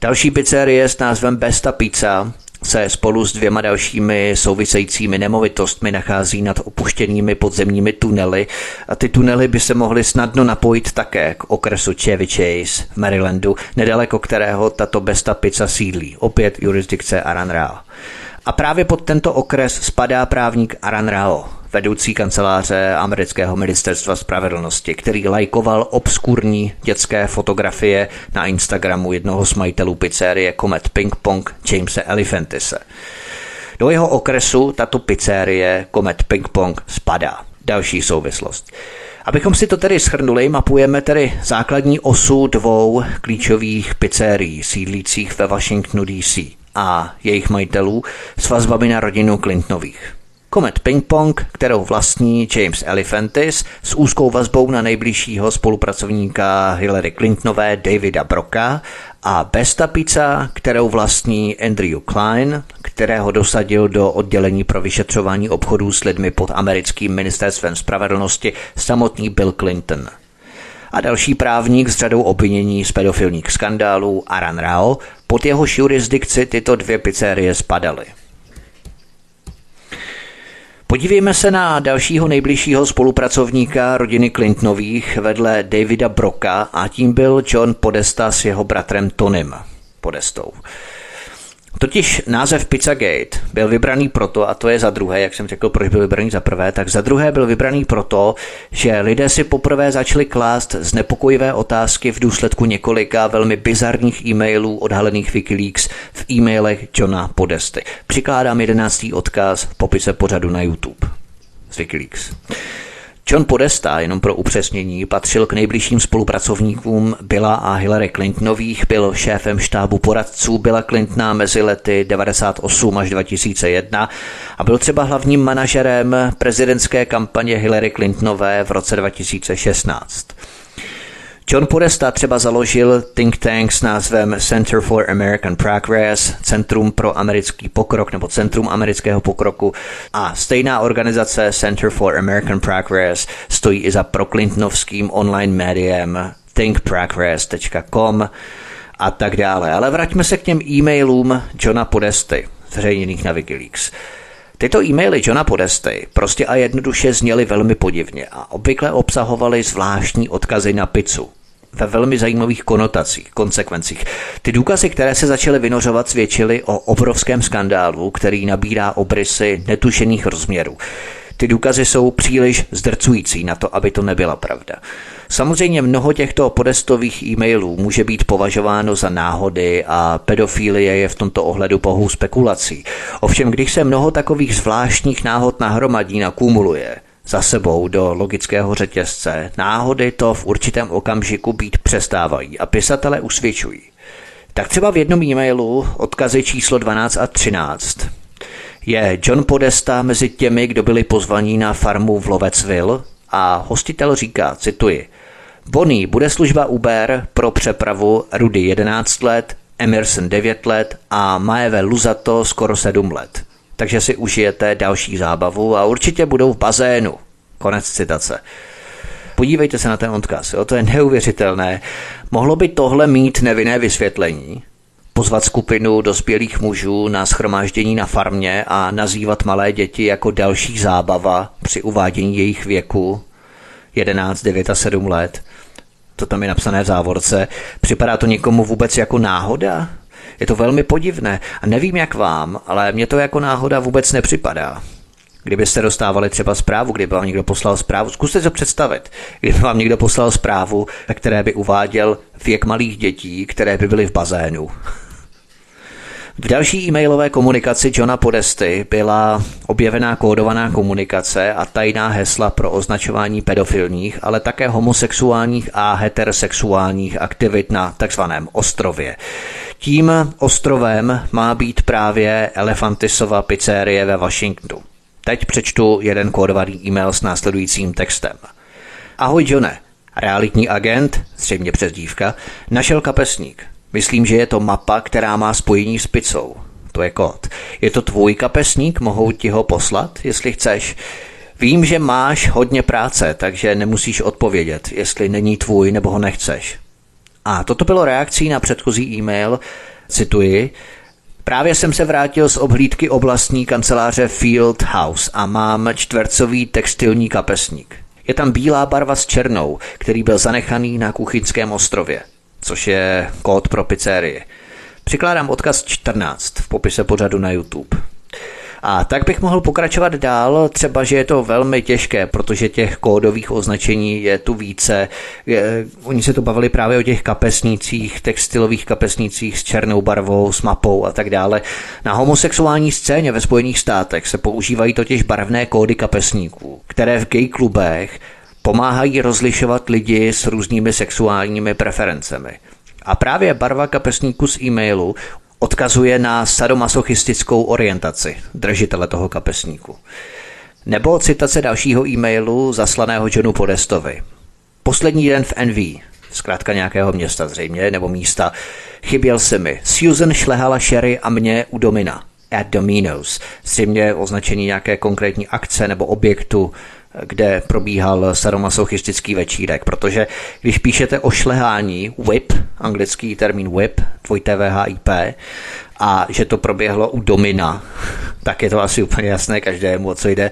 Další pizzerie s názvem Besta Pizza se spolu s 2 dalšími souvisejícími nemovitostmi nachází nad opuštěnými podzemními tunely a ty tunely by se mohly snadno napojit také k okresu Chevy Chase v Marylandu, nedaleko kterého tato Besta Pizza sídlí, opět jurisdikce Aran Rao. A právě pod tento okres spadá právník Aran Rao. vedoucí kanceláře amerického ministerstva spravedlnosti, který lajkoval obskurní dětské fotografie na Instagramu jednoho z majitelů pizzerie Komet Ping Pong Jamese Alefantise. Do jeho okresu tato pizzerie Komet Ping Pong spadá. Další souvislost. Abychom si to tedy shrnuli, mapujeme tedy základní osu dvou klíčových pizzerií sídlících ve Washingtonu DC a jejich majitelů s vazbami na rodinu Clintonových. Komet Ping Pong, kterou vlastní James Alefantis s úzkou vazbou na nejbližšího spolupracovníka Hillary Clintonové Davida Brocka a Besta Pizza, kterou vlastní Andrew Klein, kterého dosadil do oddělení pro vyšetřování obchodů s lidmi pod americkým ministerstvem spravedlnosti samotný Bill Clinton. A další právník s řadou obvinění z pedofilních skandálů Aran Rao, pod jeho jurisdikci tyto dvě pizzerie spadaly. Podívejme se na dalšího nejbližšího spolupracovníka rodiny Clintonových vedle Davida Brocka a tím byl John Podesta s jeho bratrem Tonym Podestou. Totiž název Pizzagate byl vybraný proto, a to je za druhé, jak jsem řekl, proč byl vybraný za prvé, tak za druhé byl vybraný proto, že lidé si poprvé začali klást znepokojivé otázky v důsledku několika velmi bizarních e-mailů odhalených Wikileaks v e-mailech Johna Podesty. Přikládám 11. odkaz v popise pořadu na YouTube z Wikileaks. John Podesta, jenom pro upřesnění, patřil k nejbližším spolupracovníkům Billa a Hillary Clintonových, byl šéfem štábu poradců Billa Clintona mezi lety 1998 až 2001 a byl třeba hlavním manažerem prezidentské kampaně Hillary Clintonové v roce 2016. John Podesta třeba založil think tank s názvem Center for American Progress, Centrum pro americký pokrok nebo Centrum amerického pokroku a stejná organizace Center for American Progress stojí i za proclintonovským online médiem thinkprogress.com a tak dále. Ale vraťme se k těm e-mailům Johna Podesty, zveřejněných na Wikileaks. Tyto e-maily Johna Podesty prostě a jednoduše zněly velmi podivně a obvykle obsahovaly zvláštní odkazy na pizzu ve velmi zajímavých konotacích, konsekvencích. Ty důkazy, které se začaly vynořovat, svědčily o obrovském skandálu, který nabírá obrysy netušených rozměrů. Ty důkazy jsou příliš zdrcující na to, aby to nebyla pravda. Samozřejmě mnoho těchto Podestových e-mailů může být považováno za náhody a pedofilie je v tomto ohledu pouhou spekulací. Ovšem, když se mnoho takových zvláštních náhod nahromadí, nakumuluje za sebou do logického řetězce, náhody to v určitém okamžiku být přestávají a pisatele usvědčují. Tak třeba v jednom e-mailu odkazy číslo 12 a 13 je John Podesta mezi těmi, kdo byli pozvaní na farmu v Lovettsville a hostitel říká, cituji, Bonnie bude služba Uber pro přepravu Rudy 11 let, Emerson 9 let a Maeve Luzato skoro 7 let. Takže si užijete další zábavu a určitě budou v bazénu. Konec citace. Podívejte se na ten odkaz, jo? To je neuvěřitelné. Mohlo by tohle mít nevinné vysvětlení? Pozvat skupinu dospělých mužů na shromáždění na farmě a nazývat malé děti jako další zábava při uvádění jejich věku 11, 9 a 7 let. To tam je napsané v závorce. Připadá to někomu vůbec jako náhoda? Je to velmi podivné a nevím jak vám, ale mně to jako náhoda vůbec nepřipadá. Kdybyste dostávali třeba zprávu, kdyby vám někdo poslal zprávu, zkuste si to představit, kdyby vám někdo poslal zprávu, ve které by uváděl věk malých dětí, které by byly v bazénu. V další e-mailové komunikaci Johna Podesty byla objevená kódovaná komunikace a tajná hesla pro označování pedofilních, ale také homosexuálních a heterosexuálních aktivit na takzvaném ostrově. Tím ostrovem má být právě Elefantisova pizzerie ve Washingtonu. Teď přečtu jeden kódovaný e-mail s následujícím textem. Ahoj Johne, realitní agent, zřejmě přezdívka, našel kapesník. Myslím, že je to mapa, která má spojení s pizzou. To je kód. Je to tvůj kapesník, mohou ti ho poslat, jestli chceš. Vím, že máš hodně práce, takže nemusíš odpovědět, jestli není tvůj nebo ho nechceš. A toto bylo reakcí na předchozí e-mail, cituji, právě jsem se vrátil z obhlídky oblastní kanceláře Field House a mám čtvercový textilní kapesník. Je tam bílá barva s černou, který byl zanechaný na kuchyňském ostrově, což je kód pro pizzerii. Přikládám odkaz 14 v popise pořadu na YouTube. A tak bych mohl pokračovat dál, třeba, že je to velmi těžké, protože těch kódových označení je tu více. Oni se tu bavili právě o těch kapesnících, textilových kapesnících s černou barvou, s mapou a tak dále. Na homosexuální scéně ve Spojených státech se používají totiž barvné kódy kapesníků, které v gay klubech pomáhají rozlišovat lidi s různými sexuálními preferencemi. A právě barva kapesníku z e-mailu odkazuje na sadomasochistickou orientaci držitele toho kapesníku. Nebo citace dalšího e-mailu zaslaného Johnu Podestovi. Poslední den v NV, zkrátka nějakého města zřejmě, nebo místa, chyběl se mi. Susan šlehala Sherry a mě u Domina. At Domino's. Zřejmě označení nějaké konkrétní akce nebo objektu, kde probíhal sadomasochistický večírek, protože když píšete o šlehání whip, anglický termín whip, WHIP, a že to proběhlo u Domina, tak je to asi úplně jasné každému, o co jde.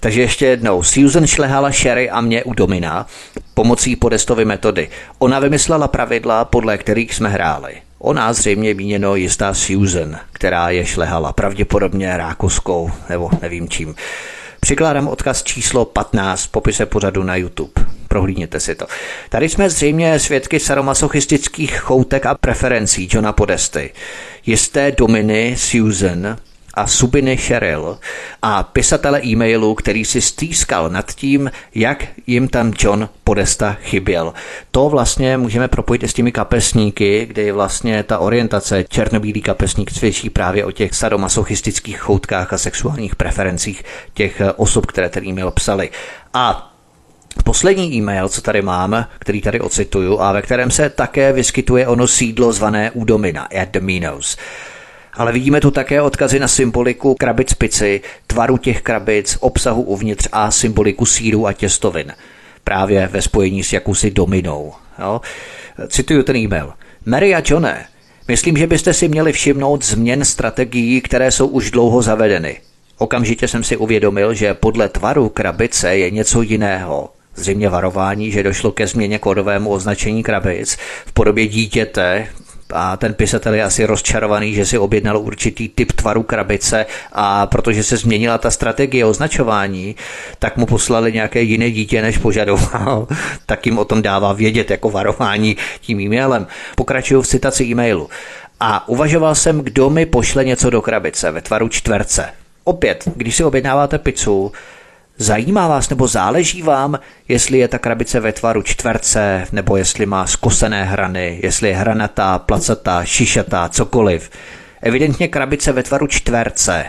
Takže ještě jednou, Susan šlehala Sherry a mě u Domina pomocí Podestovy metody. Ona vymyslela pravidla, podle kterých jsme hráli. Ona zřejmě míněno jistá Susan, která je šlehala, pravděpodobně rákoskou, nebo nevím čím. Přikládám odkaz číslo 15 v popise pořadu na YouTube. Prohlídněte si to. Tady jsme zřejmě svědky sadomasochistických choutek a preferencí Johna Podesty. Jisté Dominy Susan a Subiny Cheryl a pisatele e-mailu, který si stýskal nad tím, jak jim tam John Podesta chyběl. To vlastně můžeme propojit s těmi kapesníky, kdy vlastně ta orientace černobílý kapesník svědčí právě o těch sadomasochistických choutkách a sexuálních preferencích těch osob, které ten e-mail psali. A poslední e-mail, co tady mám, který tady ocituju a ve kterém se také vyskytuje ono sídlo zvané u Domina, at Domino's. Ale vidíme tu také odkazy na symboliku krabic pici, tvaru těch krabic, obsahu uvnitř a symboliku sýrů a těstovin. Právě ve spojení s jakousi dominou. Jo? Cituju ten e-mail. Mary a Johne, myslím, že byste si měli všimnout změn strategií, které jsou už dlouho zavedeny. Okamžitě jsem si uvědomil, že podle tvaru krabice je něco jiného. Zřejmě varování, že došlo ke změně kódovému označení krabic v podobě dítěte, a ten pisatel je asi rozčarovaný, že si objednal určitý typ tvaru krabice a protože se změnila ta strategie označování, tak mu poslali nějaké jiné dítě, než požadoval. Tak jim o tom dává vědět jako varování tím e-mailem. Pokračuju v citaci e-mailu. A uvažoval jsem, kdo mi pošle něco do krabice ve tvaru čtverce. Opět, když si objednáváte pizzu, zajímá vás nebo záleží vám, jestli je ta krabice ve tvaru čtverce, nebo jestli má skosené hrany, jestli je hranatá, placatá, šišatá, cokoliv. Evidentně krabice ve tvaru čtverce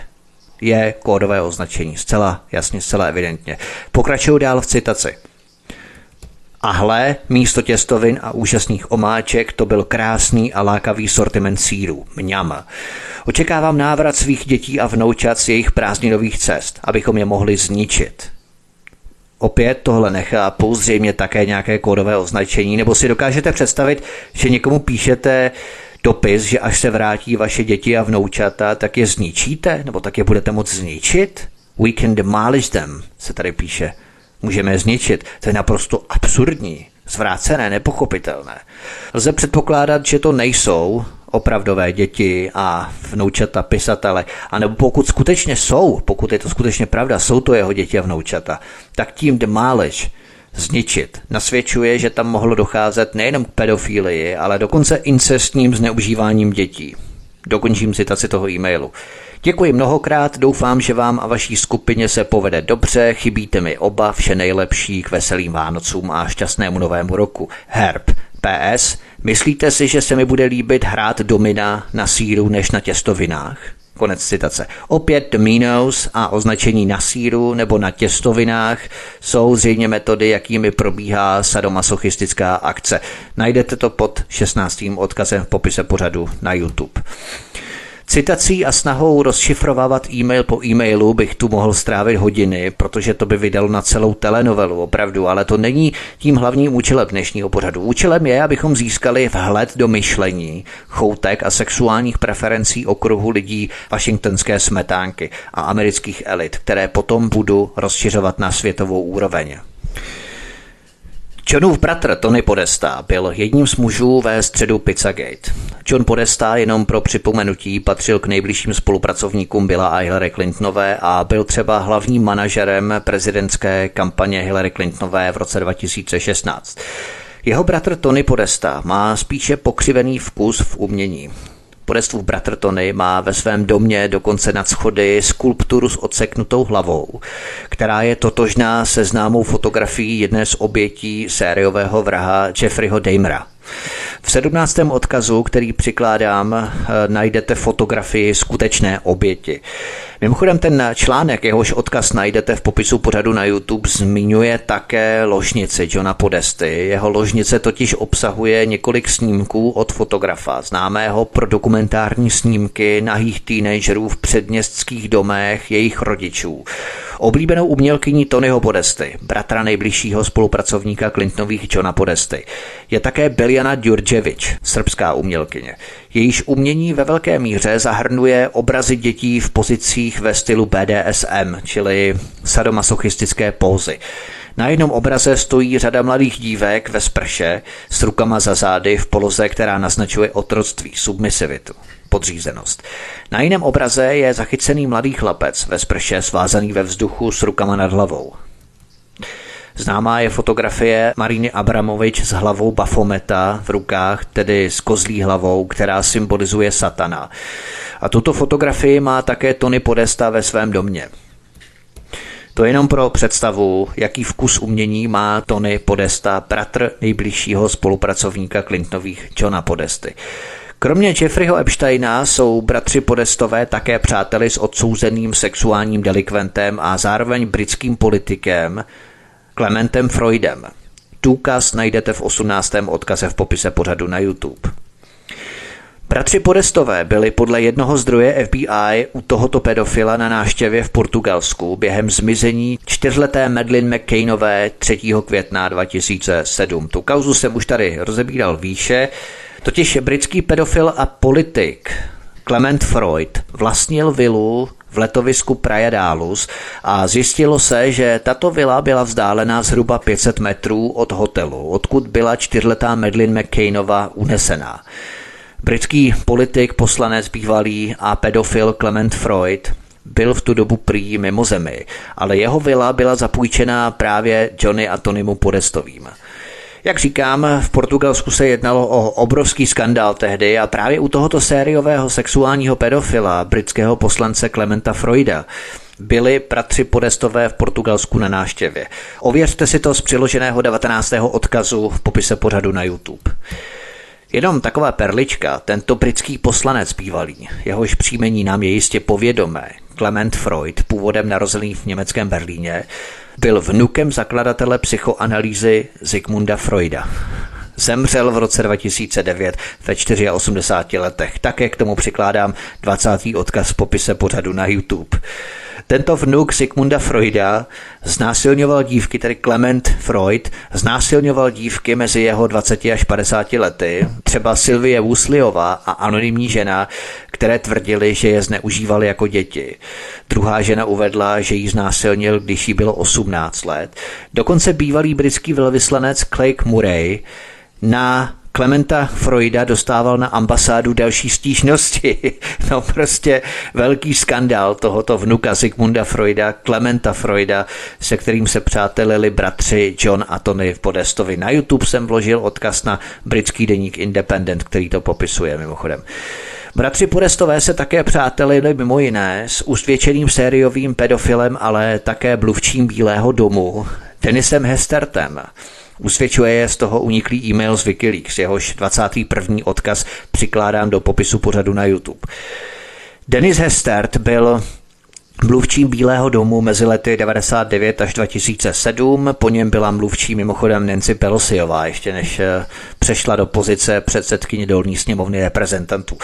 je kódové označení, zcela jasně, zcela evidentně. Pokračuju dál v citaci. A hle, místo těstovin a úžasných omáček to byl krásný a lákavý sortiment sýrů. Mňam. Očekávám návrat svých dětí a vnoučat z jejich prázdninových cest, abychom je mohli zničit. Opět tohle nechápu, zřejmě také nějaké kódové označení, nebo si dokážete představit, že někomu píšete dopis, že až se vrátí vaše děti a vnoučata, tak je zničíte, nebo tak je budete moct zničit? We can demolish them, se tady píše. Můžeme je zničit. To je naprosto absurdní, zvrácené, nepochopitelné. Lze předpokládat, že to nejsou opravdové děti a vnoučata pisatele, anebo pokud skutečně jsou, pokud je to skutečně pravda, jsou to jeho děti a vnoučata, tak tím demolish, zničit, nasvědčuje, že tam mohlo docházet nejenom k pedofilii, ale dokonce incestním zneužíváním dětí. Dokončím citaci toho e-mailu. Děkuji mnohokrát, doufám, že vám a vaší skupině se povede dobře, chybíte mi oba, vše nejlepší k veselým Vánocům a šťastnému novému roku. Herb. PS. Myslíte si, že se mi bude líbit hrát domina na sýru než na těstovinách? Konec citace. Opět Domino's a označení na sýru nebo na těstovinách jsou zřejmě metody, jakými probíhá sadomasochistická akce. Najdete to pod 16. odkazem v popise pořadu na YouTube. Citací a snahou rozšifrovávat e-mail po e-mailu bych tu mohl strávit hodiny, protože to by vydalo na celou telenovelu, opravdu, ale to není tím hlavním účelem dnešního pořadu. Účelem je, abychom získali vhled do myšlení, choutek a sexuálních preferencí okruhu lidí washingtonské smetánky a amerických elit, které potom budu rozšiřovat na světovou úroveň. Johnův bratr Tony Podesta byl jedním z mužů ve středu Pizzagate. John Podesta, jenom pro připomenutí, patřil k nejbližším spolupracovníkům Billa a Hillary Clintonové a byl třeba hlavním manažerem prezidentské kampaně Hillary Clintonové v roce 2016. Jeho bratr Tony Podesta má spíše pokřivený vkus v umění. Podestův bratr Tony má ve svém domě dokonce nad schody skulpturu s odseknutou hlavou, která je totožná se známou fotografií jedné z obětí sériového vraha Jeffreyho Dahmera. V 17. odkazu, který přikládám, najdete fotografii skutečné oběti. Mimochodem ten článek, jehož odkaz najdete v popisu pořadu na YouTube, zmiňuje také ložnici Johna Podesty. Jeho ložnice totiž obsahuje několik snímků od fotografa, známého pro dokumentární snímky nahých teenagerů v předměstských domech jejich rodičů. Oblíbenou umělkyní Tonyho Podesty, bratra nejbližšího spolupracovníka Clintonových Johna Podesty, je také Biljana Djurdjević, srbská umělkyně. Jejíž umění ve velké míře zahrnuje obrazy dětí v pozicích ve stylu BDSM, čili sadomasochistické pózy. Na jednom obraze stojí řada mladých dívek ve sprše s rukama za zády v poloze, která naznačuje otroctví, submisivitu, podřízenost. Na jiném obraze je zachycený mladý chlapec ve sprše svázaný ve vzduchu s rukama nad hlavou. Známá je fotografie Mariny Abramovic s hlavou Bafometa v rukách, tedy s kozlí hlavou, která symbolizuje satana. A tuto fotografii má také Tony Podesta ve svém domě. To jenom pro představu, jaký vkus umění má Tony Podesta, bratr nejbližšího spolupracovníka Clintonových Johna Podesty. Kromě Jeffreyho Epsteina jsou bratři Podestové také přáteli s odsouzeným sexuálním delikventem a zároveň britským politikem Clementem Freudem. Důkaz najdete v 18. odkaze v popise pořadu na YouTube. Bratři Podestové byli podle jednoho zdroje FBI u tohoto pedofila na návštěvě v Portugalsku během zmizení 4leté Madeleine McCannové 3. května 2007. Tu kauzu jsem už tady rozebíral výše, totiž britský pedofil a politik Clement Freud vlastnil vilu v letovisku Praia d'Alus a zjistilo se, že tato vila byla vzdálená zhruba 500 metrů od hotelu, odkud byla 4letá Madeleine McCannova unesená. Britský politik, poslanec bývalý a pedofil Clement Freud byl v tu dobu prý mimo zemi, ale jeho vila byla zapůjčená právě Johnny a Tonymu Podestovým. Jak říkám, v Portugalsku se jednalo o obrovský skandál tehdy a právě u tohoto sériového sexuálního pedofila, britského poslance Clementa Freuda, byli bratři Podestové v Portugalsku na návštěvě. Ověřte si to z přiloženého 19. odkazu v popise pořadu na YouTube. Jenom taková perlička, tento britský poslanec bývalý, jehož příjmení nám je jistě povědomé, Clement Freud, původem narozený v německém Berlíně, byl vnukem zakladatele psychoanalýzy Sigmunda Freuda. Zemřel v roce 2009 ve 84 letech. Také k tomu přikládám 20. odkaz v popise pořadu na YouTube. Tento vnuk Sigmunda Freuda znásilňoval dívky, tedy Clement Freud, znásilňoval dívky mezi jeho 20 až 50 lety, třeba Sylvie Woosliová a anonymní žena, které tvrdili, že je zneužívali jako děti. Druhá žena uvedla, že ji znásilnil, když jí bylo 18 let. Dokonce bývalý britský velvyslanec Craig Murray na Clementa Freuda dostával na ambasádu další stížnosti. No prostě velký skandál tohoto vnuka Sigmunda Freuda, Clementa Freuda, se kterým se přátelili bratři John a Tony Podestovi. Na YouTube jsem vložil odkaz na britský deník Independent, který to popisuje mimochodem. Bratři Podestové se také přátelili mimo jiné s usvědčeným sériovým pedofilem, ale také mluvčím Bílého domu Dennisem Hastertem. Usvědčuje je z toho uniklý e-mail z Wikileaks, jehož 21. odkaz přikládám do popisu pořadu na YouTube. Dennis Hastert byl mluvčím Bílého domu mezi lety 99 až 2007, po něm byla mluvčí mimochodem Nancy Pelosiová, ještě než přešla do pozice předsedkyně dolní sněmovny reprezentantů.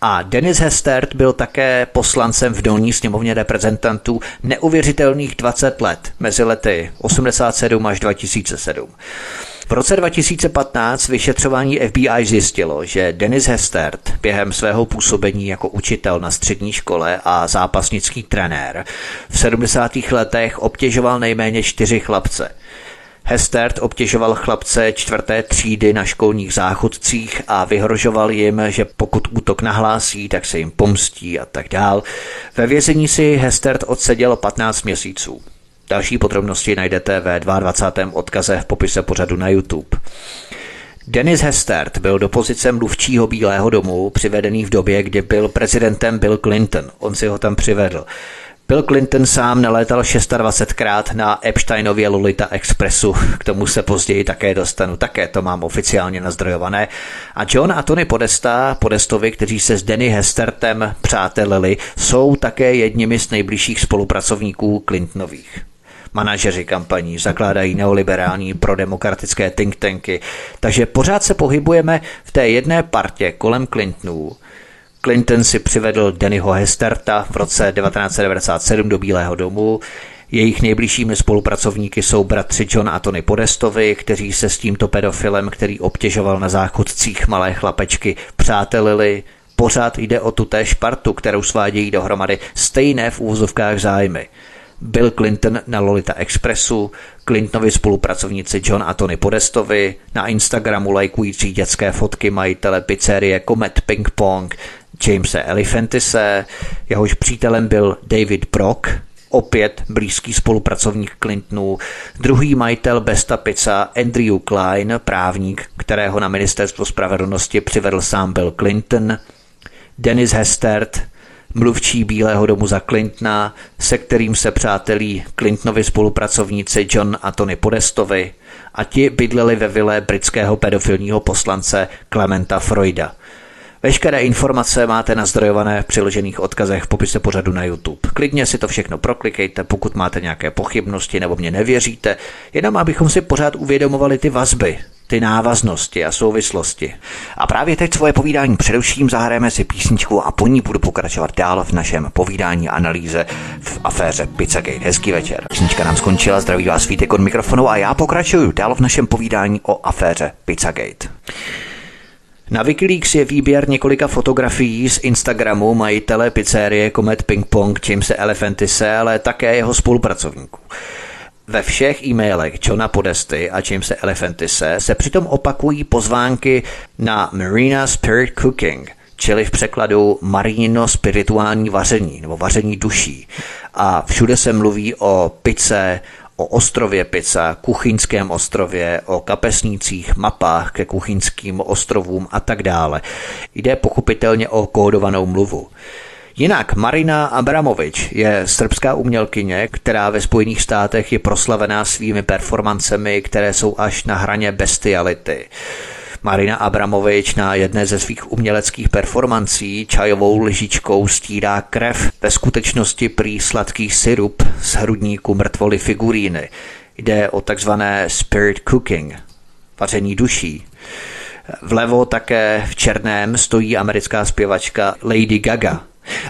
A Dennis Hastert byl také poslancem v dolní sněmovně reprezentantů neuvěřitelných 20 let, mezi lety 87 až 2007. V roce 2015 vyšetřování FBI zjistilo, že Dennis Hastert během svého působení jako učitel na střední škole a zápasnický trenér v 70. letech obtěžoval nejméně 4 chlapce. Hastert obtěžoval chlapce 4. třídy na školních záchodcích a vyhrožoval jim, že pokud útok nahlásí, tak se jim pomstí a tak dál. Ve vězení si Hastert odseděl 15 měsíců. Další podrobnosti najdete ve 22. odkaze v popise pořadu na YouTube. Dennis Hastert byl do pozice mluvčího Bílého domu přivedený v době, kdy byl prezidentem Bill Clinton. On si ho tam přivedl. Bill Clinton sám nalétal 26krát na Epsteinově Lolita Expressu, k tomu se později také dostanu, také to mám oficiálně nazdrojované. A John a Tony Podestovi, kteří se s Denny Hastertem přátelili, jsou také jedněmi z nejbližších spolupracovníků Clintonových. Manažeři kampaní zakládají neoliberální prodemokratické think tanky, takže pořád se pohybujeme v té jedné partě kolem Clintonů. Clinton si přivedl Dennyho Hasterta v roce 1997 do Bílého domu. Jejich nejbližšími spolupracovníky jsou bratři John a Tony Podestovi, kteří se s tímto pedofilem, který obtěžoval na záchodcích malé chlapečky, přátelili. Pořád jde o tutéž partu, kterou svádějí dohromady stejné v úvozovkách zájmy. Bill Clinton na Lolita Expressu, Clintonovi spolupracovníci John a Tony Podestovi, na Instagramu lajkující dětské fotky majitele pizzerie Komet Ping Pong Jamese Alefantise, jehož přítelem byl David Brock, opět blízký spolupracovník Clintonů, druhý majitel Besta Pizza Andrew Klein, právník, kterého na ministerstvo spravedlnosti přivedl sám Bill Clinton, Dennis Hastert, mluvčí Bílého domu za Clintona, se kterým se přátelí Clintonovi spolupracovníci John a Tony Podestovi, a ti bydleli ve vile britského pedofilního poslance Clementa Freuda. Veškeré informace máte nazdrojované v přiložených odkazech v popise pořadu na YouTube. Klidně si to všechno proklikejte, pokud máte nějaké pochybnosti nebo mě nevěříte, jenom abychom si pořád uvědomovali ty vazby, ty návaznosti a souvislosti. A právě teď svoje povídání především zahrajeme si písničku a po ní budu pokračovat dál v našem povídání analýze v aféře Pizzagate. Hezký večer. Písnička nám skončila, zdraví vás Vítek od mikrofonu a já pokračuju dál v našem povídání o aféře Pizzagate. Na Wikileaks je výběr několika fotografií z Instagramu majitele pizzerie Komet Ping Pong Jamese Alefantise, ale také jeho spolupracovníků. Ve všech e-mailech Johna Podesty a Jamese Alefantise se přitom opakují pozvánky na Marina Spirit Cooking, čili v překladu Marino spirituální vaření nebo vaření duší. A všude se mluví o pizze, o ostrově pizza, kuchyňském ostrově, o kapesnících, mapách ke kuchyňským ostrovům a tak dále. Jde pochopitelně o kódovanou mluvu. Jinak Marina Abramovic je srbská umělkyně, která ve Spojených státech je proslavená svými performancemi, které jsou až na hraně bestiality. Marina Abramovič na jedné ze svých uměleckých performancí čajovou lžičkou stírá krev, ve skutečnosti prý sladký sirup z hrudníku mrtvoly figuríny. Jde o takzvané spirit cooking, vaření duší. Vlevo také v černém stojí americká zpěvačka Lady Gaga.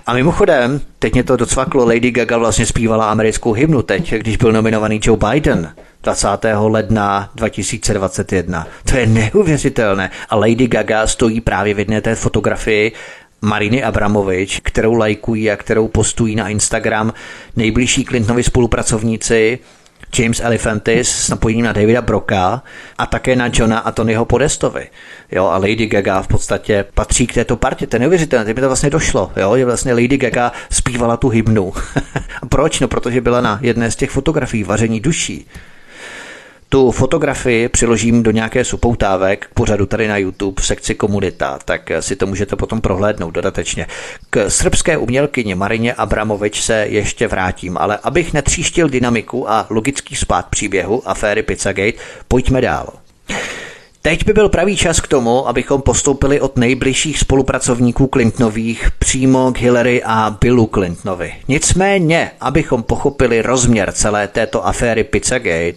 A mimochodem, teď mě to docvaklo, Lady Gaga vlastně zpívala americkou hymnu teď, když byl nominovaný Joe Biden 20. ledna 2021. To je neuvěřitelné. A Lady Gaga stojí právě v jedné té fotografii Mariny Abramovič, kterou lajkují a kterou postují na Instagram nejbližší Clintonovi spolupracovníci James Alefantis s napojením na Davida Brocka a také na Johna a Tonyho Podestovi. Jo, a Lady Gaga v podstatě patří k této partě. To je neuvěřitelné, teď mi to vlastně došlo, jo, že vlastně Lady Gaga zpívala tu hymnu. Proč? No, protože byla na jedné z těch fotografií vaření duší. Tu fotografii přiložím do nějaké supoutávek k pořadu tady na YouTube v sekci komunita, tak si to můžete potom prohlédnout dodatečně. K srbské umělkyni Marině Abramovič se ještě vrátím, ale abych netříštil dynamiku a logický spád příběhu aféry Pizzagate, pojďme dál. Teď by byl pravý čas k tomu, abychom postoupili od nejbližších spolupracovníků Clintonových přímo k Hillary a Billu Clintonovi. Nicméně, abychom pochopili rozměr celé této aféry Pizzagate,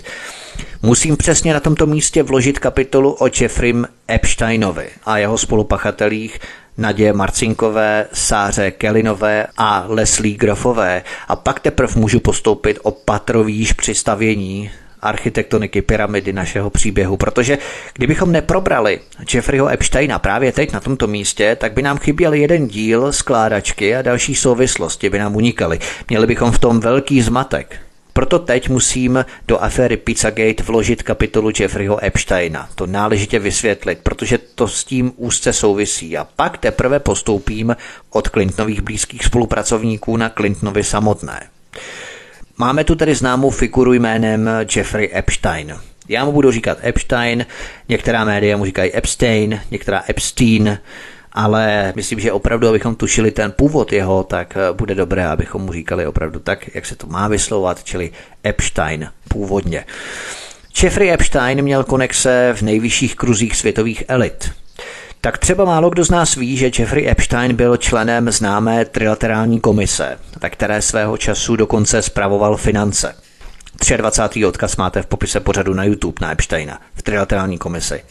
musím přesně na tomto místě vložit kapitolu o Jeffreym Epsteinovi a jeho spolupachatelích Nadě Marcinkové, Sáře Kellinové a Leslie Groffové a pak teprve můžu postoupit o patro výš při stavění architektoniky pyramidy našeho příběhu, protože kdybychom neprobrali Jeffreyho Epsteina právě teď na tomto místě, tak by nám chyběl jeden díl, skládačky a další souvislosti by nám unikaly. Měli bychom v tom velký zmatek. Proto teď musím do aféry Pizzagate vložit kapitolu Jeffreyho Epsteina. To náležitě vysvětlit, protože to s tím úzce souvisí. A pak teprve postoupím od Clintonových blízkých spolupracovníků na Clintonovi samotné. Máme tu tedy známou figuru jménem Jeffrey Epstein. Já mu budu říkat Epstein, některá média mu říkají Epstein, některá Epstein, ale myslím, že opravdu, abychom tušili ten původ jeho, tak bude dobré, abychom mu říkali opravdu tak, jak se to má vyslovovat, čili Epstein původně. Jeffrey Epstein měl konexe v nejvyšších kruzích světových elit. Tak třeba málo kdo z nás ví, že Jeffrey Epstein byl členem známé trilaterální komise, ve které svého času dokonce spravoval finance. 23. odkaz máte v popise pořadu na YouTube na Epsteina v trilaterální komisi.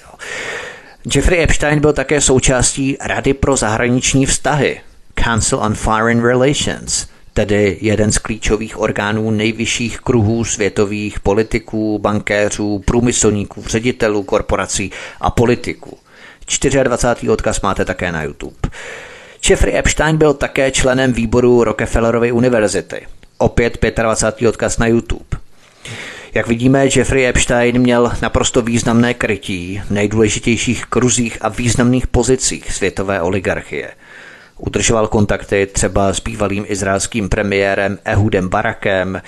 Jeffrey Epstein byl také součástí Rady pro zahraniční vztahy, Council on Foreign Relations, tedy jeden z klíčových orgánů nejvyšších kruhů světových politiků, bankéřů, průmyslníků, ředitelů korporací a politiků. 24. odkaz máte také na YouTube. Jeffrey Epstein byl také členem výboru Rockefellerovy univerzity. Opět 25. odkaz na YouTube. Jak vidíme, Jeffrey Epstein měl naprosto významné krytí v nejdůležitějších kruzích a významných pozicích světové oligarchie. Udržoval kontakty třeba s bývalým izraelským premiérem Ehudem Barakem,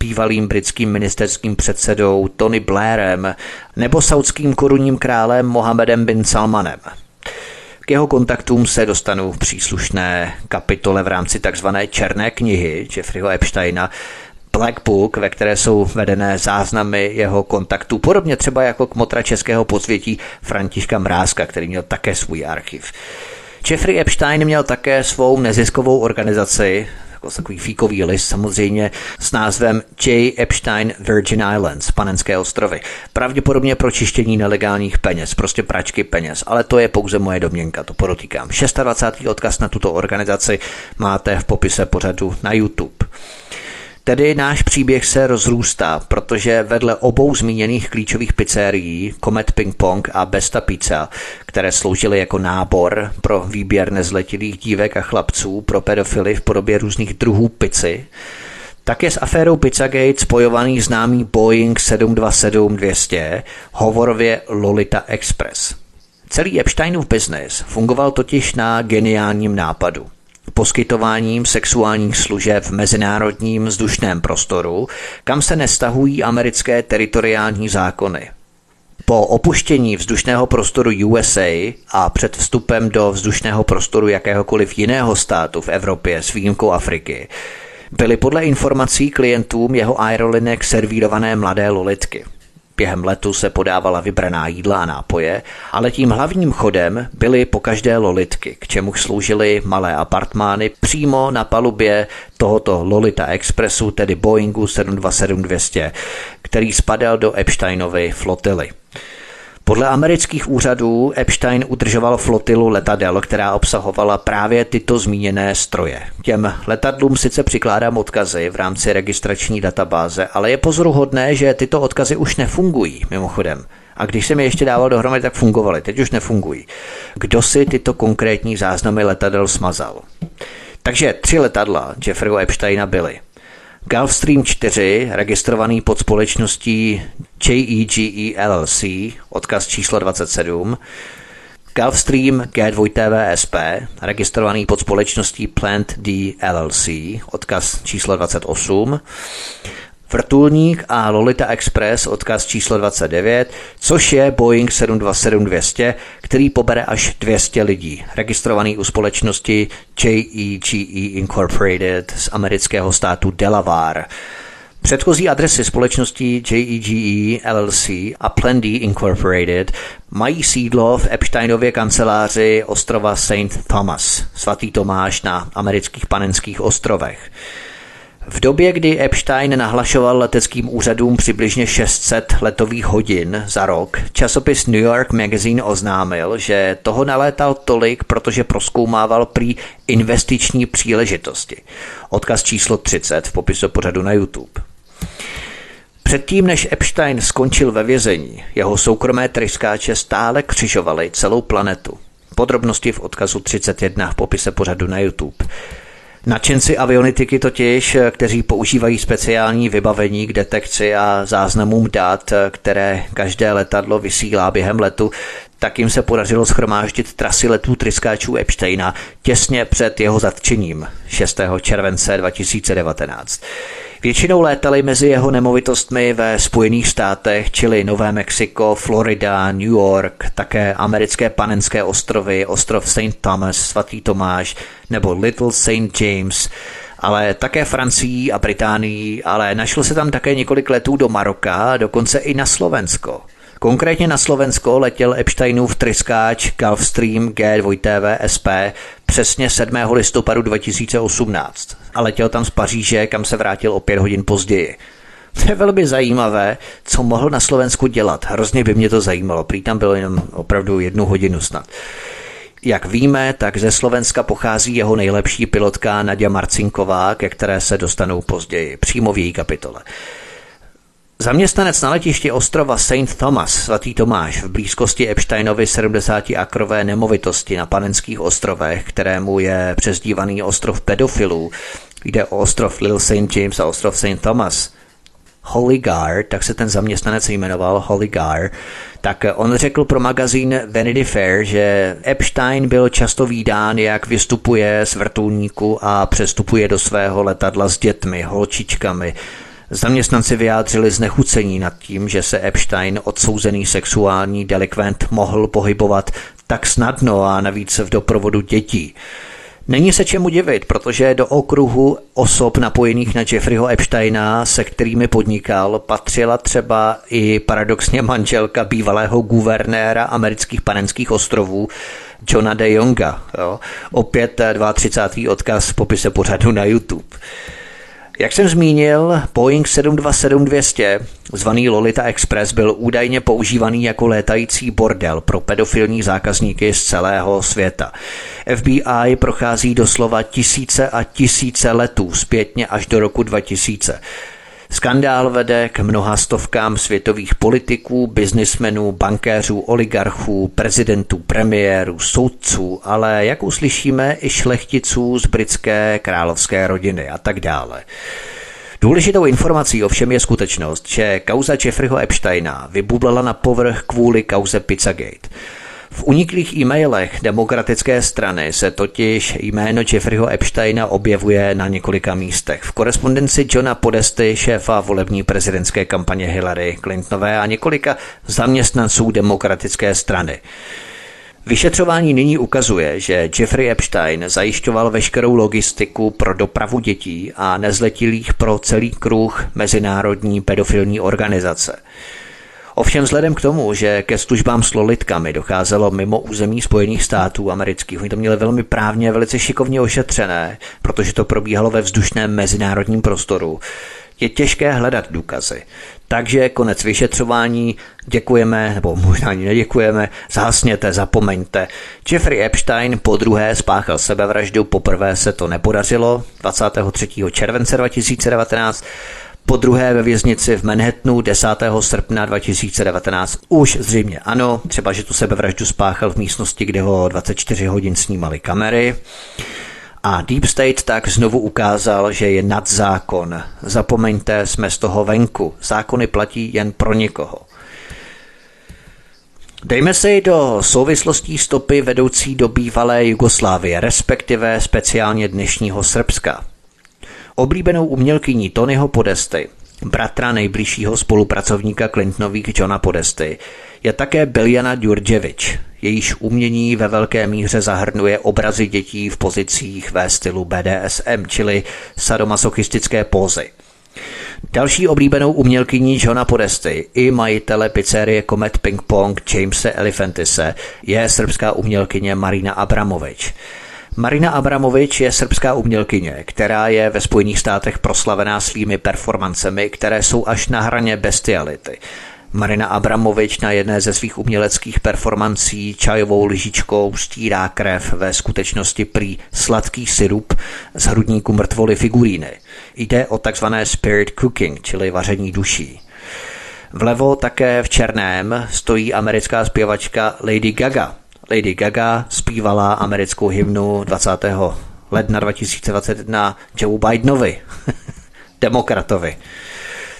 bývalým britským ministerským předsedou Tony Blairem nebo saudským korunním králem Mohamedem bin Salmanem. K jeho kontaktům se dostanu v příslušné kapitole v rámci tzv. Černé knihy Jeffreyho Epsteina, Black Book, ve které jsou vedené záznamy jeho kontaktů, podobně třeba jako kmotra českého podsvětí Františka Mrázka, který měl také svůj archiv. Jeffrey Epstein měl také svou neziskovou organizaci, takový fíkový list samozřejmě, s názvem J. Epstein Virgin Islands, Panenské ostrovy. Pravděpodobně pro čištění nelegálních peněz, prostě pračky peněz, ale to je pouze moje domněnka, to podotýkám. 26. odkaz na tuto organizaci máte v popise pořadu na YouTube. Tedy náš příběh se rozrůstá, protože vedle obou zmíněných klíčových pizzerií, Comet Ping Pong a Besta Pizza, které sloužily jako nábor pro výběr nezletilých dívek a chlapců pro pedofily v podobě různých druhů pici, tak je s aférou Pizzagate spojovaný známý Boeing 727-200, hovorově Lolita Express. Celý Epsteinův biznis fungoval totiž na geniálním nápadu. Poskytováním sexuálních služeb v mezinárodním vzdušném prostoru, kam se nestahují americké teritoriální zákony. Po opuštění vzdušného prostoru USA a před vstupem do vzdušného prostoru jakéhokoliv jiného státu v Evropě s výjimkou Afriky, byly podle informací klientům jeho aerolinek servírované mladé lolitky. Během letu se podávala vybraná jídla a nápoje, ale tím hlavním chodem byly pokaždé lolitky, k čemu sloužily malé apartmány přímo na palubě tohoto Lolita Expressu, tedy Boeingu 727-200, který spadal do Epsteinovy flotily. Podle amerických úřadů Epstein udržoval flotilu letadel, která obsahovala právě tyto zmíněné stroje. Těm letadlům sice přikládám odkazy v rámci registrační databáze, ale je pozoruhodné, že tyto odkazy už nefungují, mimochodem. A když jsem je ještě dával dohromady, tak fungovaly, teď už nefungují. Kdo si tyto konkrétní záznamy letadel smazal? Takže 3 letadla Jeffreyho Epsteina byly. Gulfstream 4, registrovaný pod společností JEGE LLC, odkaz číslo 27. Gulfstream G2TVSP, registrovaný pod společností Plant D LLC, odkaz číslo 28. Vrtulník a Lolita Express, odkaz číslo 29, což je Boeing 727-200, který pobere až 200 lidí, registrovaný u společnosti JEGE Incorporated z amerického státu Delaware. Předchozí adresy společností JEGE LLC a Plenty Incorporated mají sídlo v Epsteinově kanceláři ostrova St. Thomas, svatý Tomáš na amerických Panenských ostrovech. V době, kdy Epstein nahlašoval leteckým úřadům přibližně 600 letových hodin za rok, časopis New York Magazine oznámil, že toho nalétal tolik, protože prozkoumával prý investiční příležitosti. Odkaz číslo 30 v popisu pořadu na YouTube. Předtím, než Epstein skončil ve vězení, jeho soukromé tryskáče stále křižovaly celou planetu. Podrobnosti v odkazu 31 v popise pořadu na YouTube. Nadšenci avioniky totiž, kteří používají speciální vybavení k detekci a záznamům dat, které každé letadlo vysílá během letu, tak jim se podařilo shromáždit trasy letů tryskáčů Epsteina těsně před jeho zatčením 6. července 2019. Většinou létali mezi jeho nemovitostmi ve Spojených státech, čili Nové Mexiko, Florida, New York, také americké Panenské ostrovy, ostrov St. Thomas, Svatý Tomáš nebo Little St. James, ale také Francii a Británii, ale našlo se tam také několik letů do Maroka, dokonce i na Slovensko. Konkrétně na Slovensko letěl Epsteinův tryskáč Gulfstream G2TV SP přesně 7. listopadu 2018 a letěl tam z Paříže, kam se vrátil o 5 hodin později. To je velmi zajímavé, co mohl na Slovensku dělat. Hrozně by mě to zajímalo, prý tam bylo jenom opravdu 1 hodinu snad. Jak víme, tak ze Slovenska pochází jeho nejlepší pilotka Nadia Marcinková, ke které se dostanou později, přímo v její kapitole. Zaměstnanec na letišti ostrova St. Thomas, Svatý Tomáš, v blízkosti Epsteinovy 70-akrové nemovitosti na Panenských ostrovech, kterému je přezdívaný ostrov pedofilů, jde o ostrov Little St. James a ostrov St. Thomas, Holigar, tak se ten zaměstnanec jmenoval Holigar, tak on řekl pro magazín Vanity Fair, že Epstein byl často vídán, jak vystupuje z vrtulníku a přestupuje do svého letadla s dětmi, holčičkami. Zaměstnanci vyjádřili znechucení nad tím, že se Epstein, odsouzený sexuální delikvent, mohl pohybovat tak snadno a navíc v doprovodu dětí. Není se čemu divit, protože do okruhu osob napojených na Jeffreyho Epsteina, se kterými podnikal, patřila třeba i paradoxně manželka bývalého guvernéra amerických Panenských ostrovů, Johna de Jonga. Jo? Opět 32. odkaz v popise pořadu na YouTube. Jak jsem zmínil, Boeing 727-200, zvaný Lolita Express, byl údajně používaný jako létající bordel pro pedofilní zákazníky z celého světa. FBI prochází doslova tisíce a tisíce letů zpětně až do roku 2000. Skandál vede k mnoha stovkám světových politiků, biznismenů, bankéřů, oligarchů, prezidentů, premiérů, soudců, ale jak uslyšíme i šlechticů z britské královské rodiny a tak dále. Důležitou informací ovšem je skutečnost, že kauza Jeffreyho Epsteina vybublala na povrch kvůli kauze Pizzagate. V uniklých e-mailech Demokratické strany se totiž jméno Jeffreyho Epsteina objevuje na několika místech. V korespondenci Johna Podesty, šéfa volební prezidentské kampaně Hillary Clintonové a několika zaměstnanců Demokratické strany. Vyšetřování nyní ukazuje, že Jeffrey Epstein zajišťoval veškerou logistiku pro dopravu dětí a nezletilých pro celý kruh mezinárodní pedofilní organizace. Ovšem vzhledem k tomu, že ke službám s lolitkami docházelo mimo území Spojených států amerických, oni to měli velmi právně, velice šikovně ošetřené, protože to probíhalo ve vzdušném mezinárodním prostoru, je těžké hledat důkazy. Takže konec vyšetřování, děkujeme, nebo možná ani neděkujeme, zhasněte, zapomeňte. Jeffrey Epstein podruhé spáchal sebevraždu, poprvé se to nepodařilo, 23. července 2019, podruhé ve věznici v Manhattanu 10. srpna 2019. Už zřejmě ano, třeba že tu sebevraždu spáchal v místnosti, kde ho 24 hodin snímaly kamery. A Deep State tak znovu ukázal, že je nad zákon. Zapomeňte, jsme z toho venku. Zákony platí jen pro někoho. Dejme si do souvislostí stopy vedoucí do bývalé Jugoslávie, respektive speciálně dnešního Srbska. Oblíbenou umělkyní Tonyho Podesty, bratra nejbližšího spolupracovníka Clintonových Johna Podesty, je také Biljana Djurdjević, jejíž umění ve velké míře zahrnuje obrazy dětí v pozicích ve stylu BDSM, čili sadomasochistické pózy. Další oblíbenou umělkyní Johna Podesty i majitele pizzerie Comet Ping Pong Jamese Alefantise je srbská umělkyně Marina Abramovic. Marina Abramovic je srbská umělkyně, která je ve Spojených státech proslavená svými performancemi, které jsou až na hraně bestiality. Marina Abramovic na jedné ze svých uměleckých performancí čajovou lžičkou stírá krev, ve skutečnosti prý sladký sirup z hrudníku mrtvoly figuríny. Jde o takzvané spirit cooking, čili vaření duší. Vlevo také v černém stojí americká zpěvačka Lady Gaga. Lady Gaga zpívala americkou hymnu 20. ledna 2021 Joe Bidenovi, demokratovi.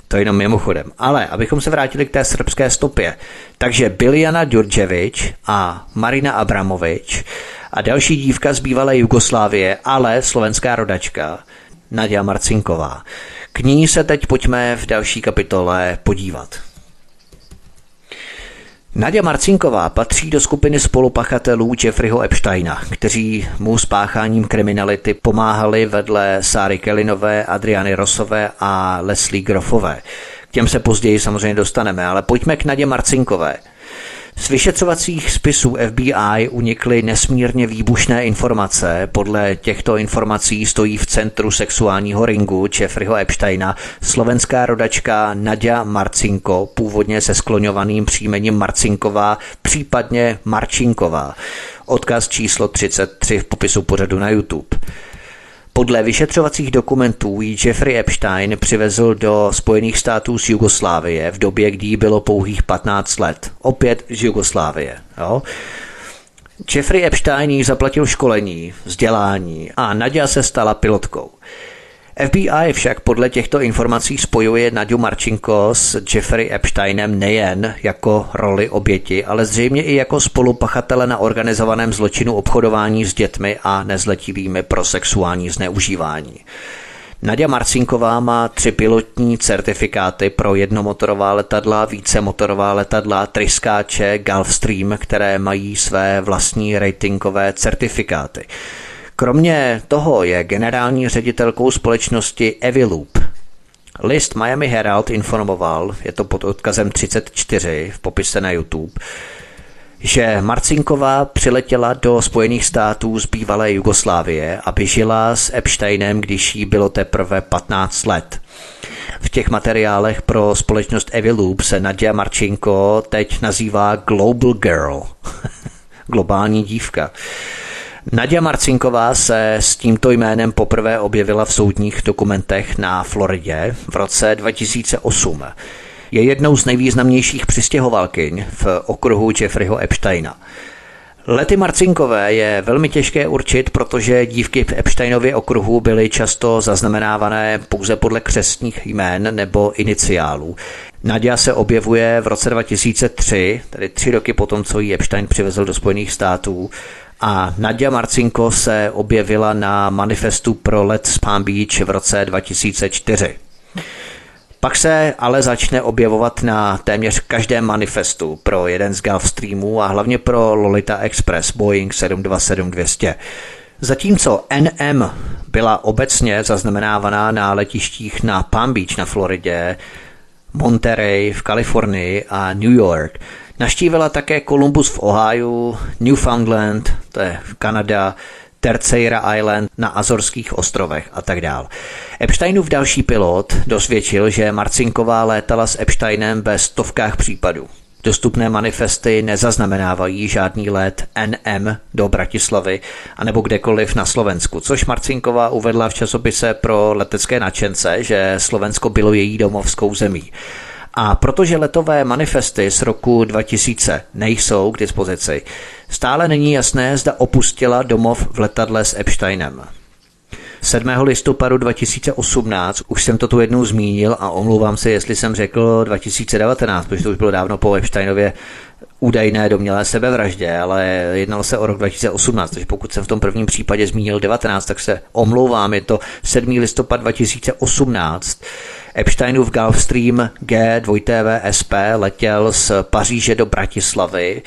To jenom mimochodem. Ale abychom se vrátili k té srbské stopě. Takže Biljana Djurdjević a Marina Abramovic a další dívka z bývalé Jugoslávie, ale slovenská rodačka, Nadia Marcinková. K ní se teď pojďme v další kapitole podívat. Nadia Marcinková patří do skupiny spolupachatelů Jeffreyho Epsteina, kteří mu s pácháním kriminality pomáhali vedle Sary Kellinové, Adriany Rossové a Leslie Groffové. K těm se později samozřejmě dostaneme, ale pojďme k Nadě Marcinkové. Z vyšetřovacích spisů FBI unikly nesmírně výbušné informace. Podle těchto informací stojí v centru sexuálního ringu Jeffreyho Epsteina slovenská rodačka Nadia Marcinko, původně se skloňovaným příjmením Marcinková, případně Marčinková. Odkaz číslo 33 v popisu pořadu na YouTube. Podle vyšetřovacích dokumentů ji Jeffrey Epstein přivezl do Spojených států z Jugoslávie v době, kdy jí bylo pouhých 15 let. Opět z Jugoslávie. Jo? Jeffrey Epstein jí zaplatil školení, vzdělání a Nadia se stala pilotkou. FBI však podle těchto informací spojuje Nadiu Marcinko s Jeffrey Epsteinem nejen jako roli oběti, ale zřejmě i jako spolupachatele na organizovaném zločinu obchodování s dětmi a nezletilými pro sexuální zneužívání. Nadia Marcinková má 3 pilotní certifikáty pro jednomotorová letadla, vícemotorová letadla, tryskáče, Gulfstream, které mají své vlastní ratingové certifikáty. Kromě toho je generální ředitelkou společnosti Eviloop. List Miami Herald informoval, je to pod odkazem 34 v popise na YouTube, že Marcinková přiletěla do Spojených států z bývalé Jugoslávie, aby žila s Epsteinem, když jí bylo teprve 15 let. V těch materiálech pro společnost Eviloop se Nadia Marcinko teď nazývá Global Girl, globální dívka. Nadia Marcinková se s tímto jménem poprvé objevila v soudních dokumentech na Floridě v roce 2008. Je jednou z nejvýznamnějších přistěhovalkyň v okruhu Jeffreyho Epsteina. Lety Marcinkové je velmi těžké určit, protože dívky v Epsteinově okruhu byly často zaznamenávané pouze podle křestních jmén nebo iniciálů. Nadia se objevuje v roce 2003, tedy 3 roky potom, co ji Epstein přivezl do Spojených států, a Nadia Marcinko se objevila na manifestu pro let z Palm Beach v roce 2004. Pak se ale začne objevovat na téměř každém manifestu pro jeden z Gulfstreamů a hlavně pro Lolita Express Boeing 727-200. Zatímco NM byla obecně zaznamenávaná na letištích na Palm Beach na Floridě, Monterey v Kalifornii a New York, naštívila také Columbus v Ohiu, Newfoundland, to je Kanada, Terceira Island na Azorských ostrovech a tak dál. Epsteinův další pilot dosvědčil, že Marcinková létala s Epsteinem ve stovkách případů. Dostupné manifesty nezaznamenávají žádný let NM do Bratislavy anebo kdekoliv na Slovensku, což Marcinková uvedla v časopise pro letecké nadšence, že Slovensko bylo její domovskou zemí. A protože letové manifesty z roku 2000 nejsou k dispozici, stále není jasné, zda opustila domov v letadle s Epsteinem. 7. listopadu 2018, už jsem to tu jednou zmínil a omlouvám se, jestli jsem řekl 2019, protože to už bylo dávno po Epsteinově údajné domělé sebevraždě, ale jednalo se o rok 2018, takže pokud jsem v tom prvním případě zmínil 19, tak se omlouvám, je to 7. listopad 2018, Epsteinův Gulfstream G2TVSP letěl z Paříže do Bratislavy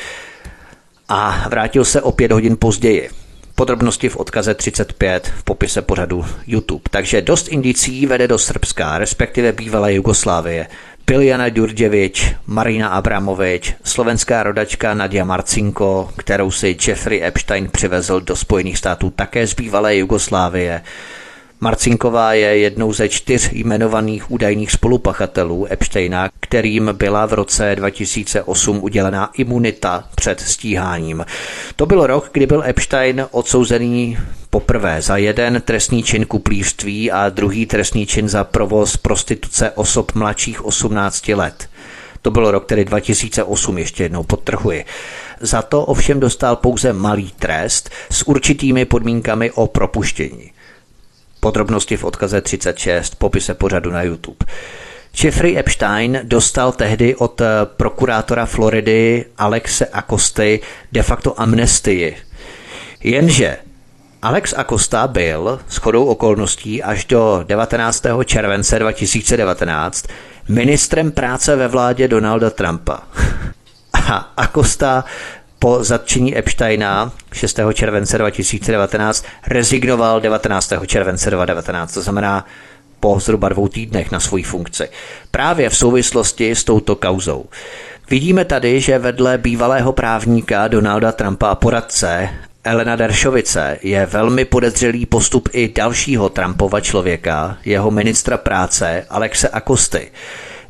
a vrátil se o 5 hodin později. Podrobnosti v odkaze 35 v popise pořadu YouTube. Takže dost indicí vede do Srbska, respektive bývalé Jugoslávie. Biljana Djurdjević, Marina Abramovic, slovenská rodačka Nadia Marcinko, kterou si Jeffrey Epstein přivezl do Spojených států také z bývalé Jugoslávie. Marcinková je jednou ze 4 jmenovaných údajných spolupachatelů Epsteina, kterým byla v roce 2008 udělená imunita před stíháním. To byl rok, kdy byl Epstein odsouzený poprvé za 1 trestný čin kuplířství a 2 trestný čin za provoz prostituce osob mladších 18 let. To byl rok tedy 2008, ještě jednou podtrhuji. Za to ovšem dostal pouze malý trest s určitými podmínkami o propuštění. Podrobnosti v odkaze 36, popise pořadu na YouTube. Jeffrey Epstein dostal tehdy od prokurátora Floridy Alexe Acosty de facto amnestii. Jenže Alex Acosta byl shodou okolností až do 19. července 2019 ministrem práce ve vládě Donalda Trumpa. A Acosta po zatčení Epsteina 6. července 2019 rezignoval 19. července 2019, to znamená po zhruba 2 týdnech na svoji funkci. Právě v souvislosti s touto kauzou. Vidíme tady, že vedle bývalého právníka Donalda Trumpa a poradce Alana Dershowice je velmi podezřelý postup i dalšího Trumpova člověka, jeho ministra práce Alexe Acosty.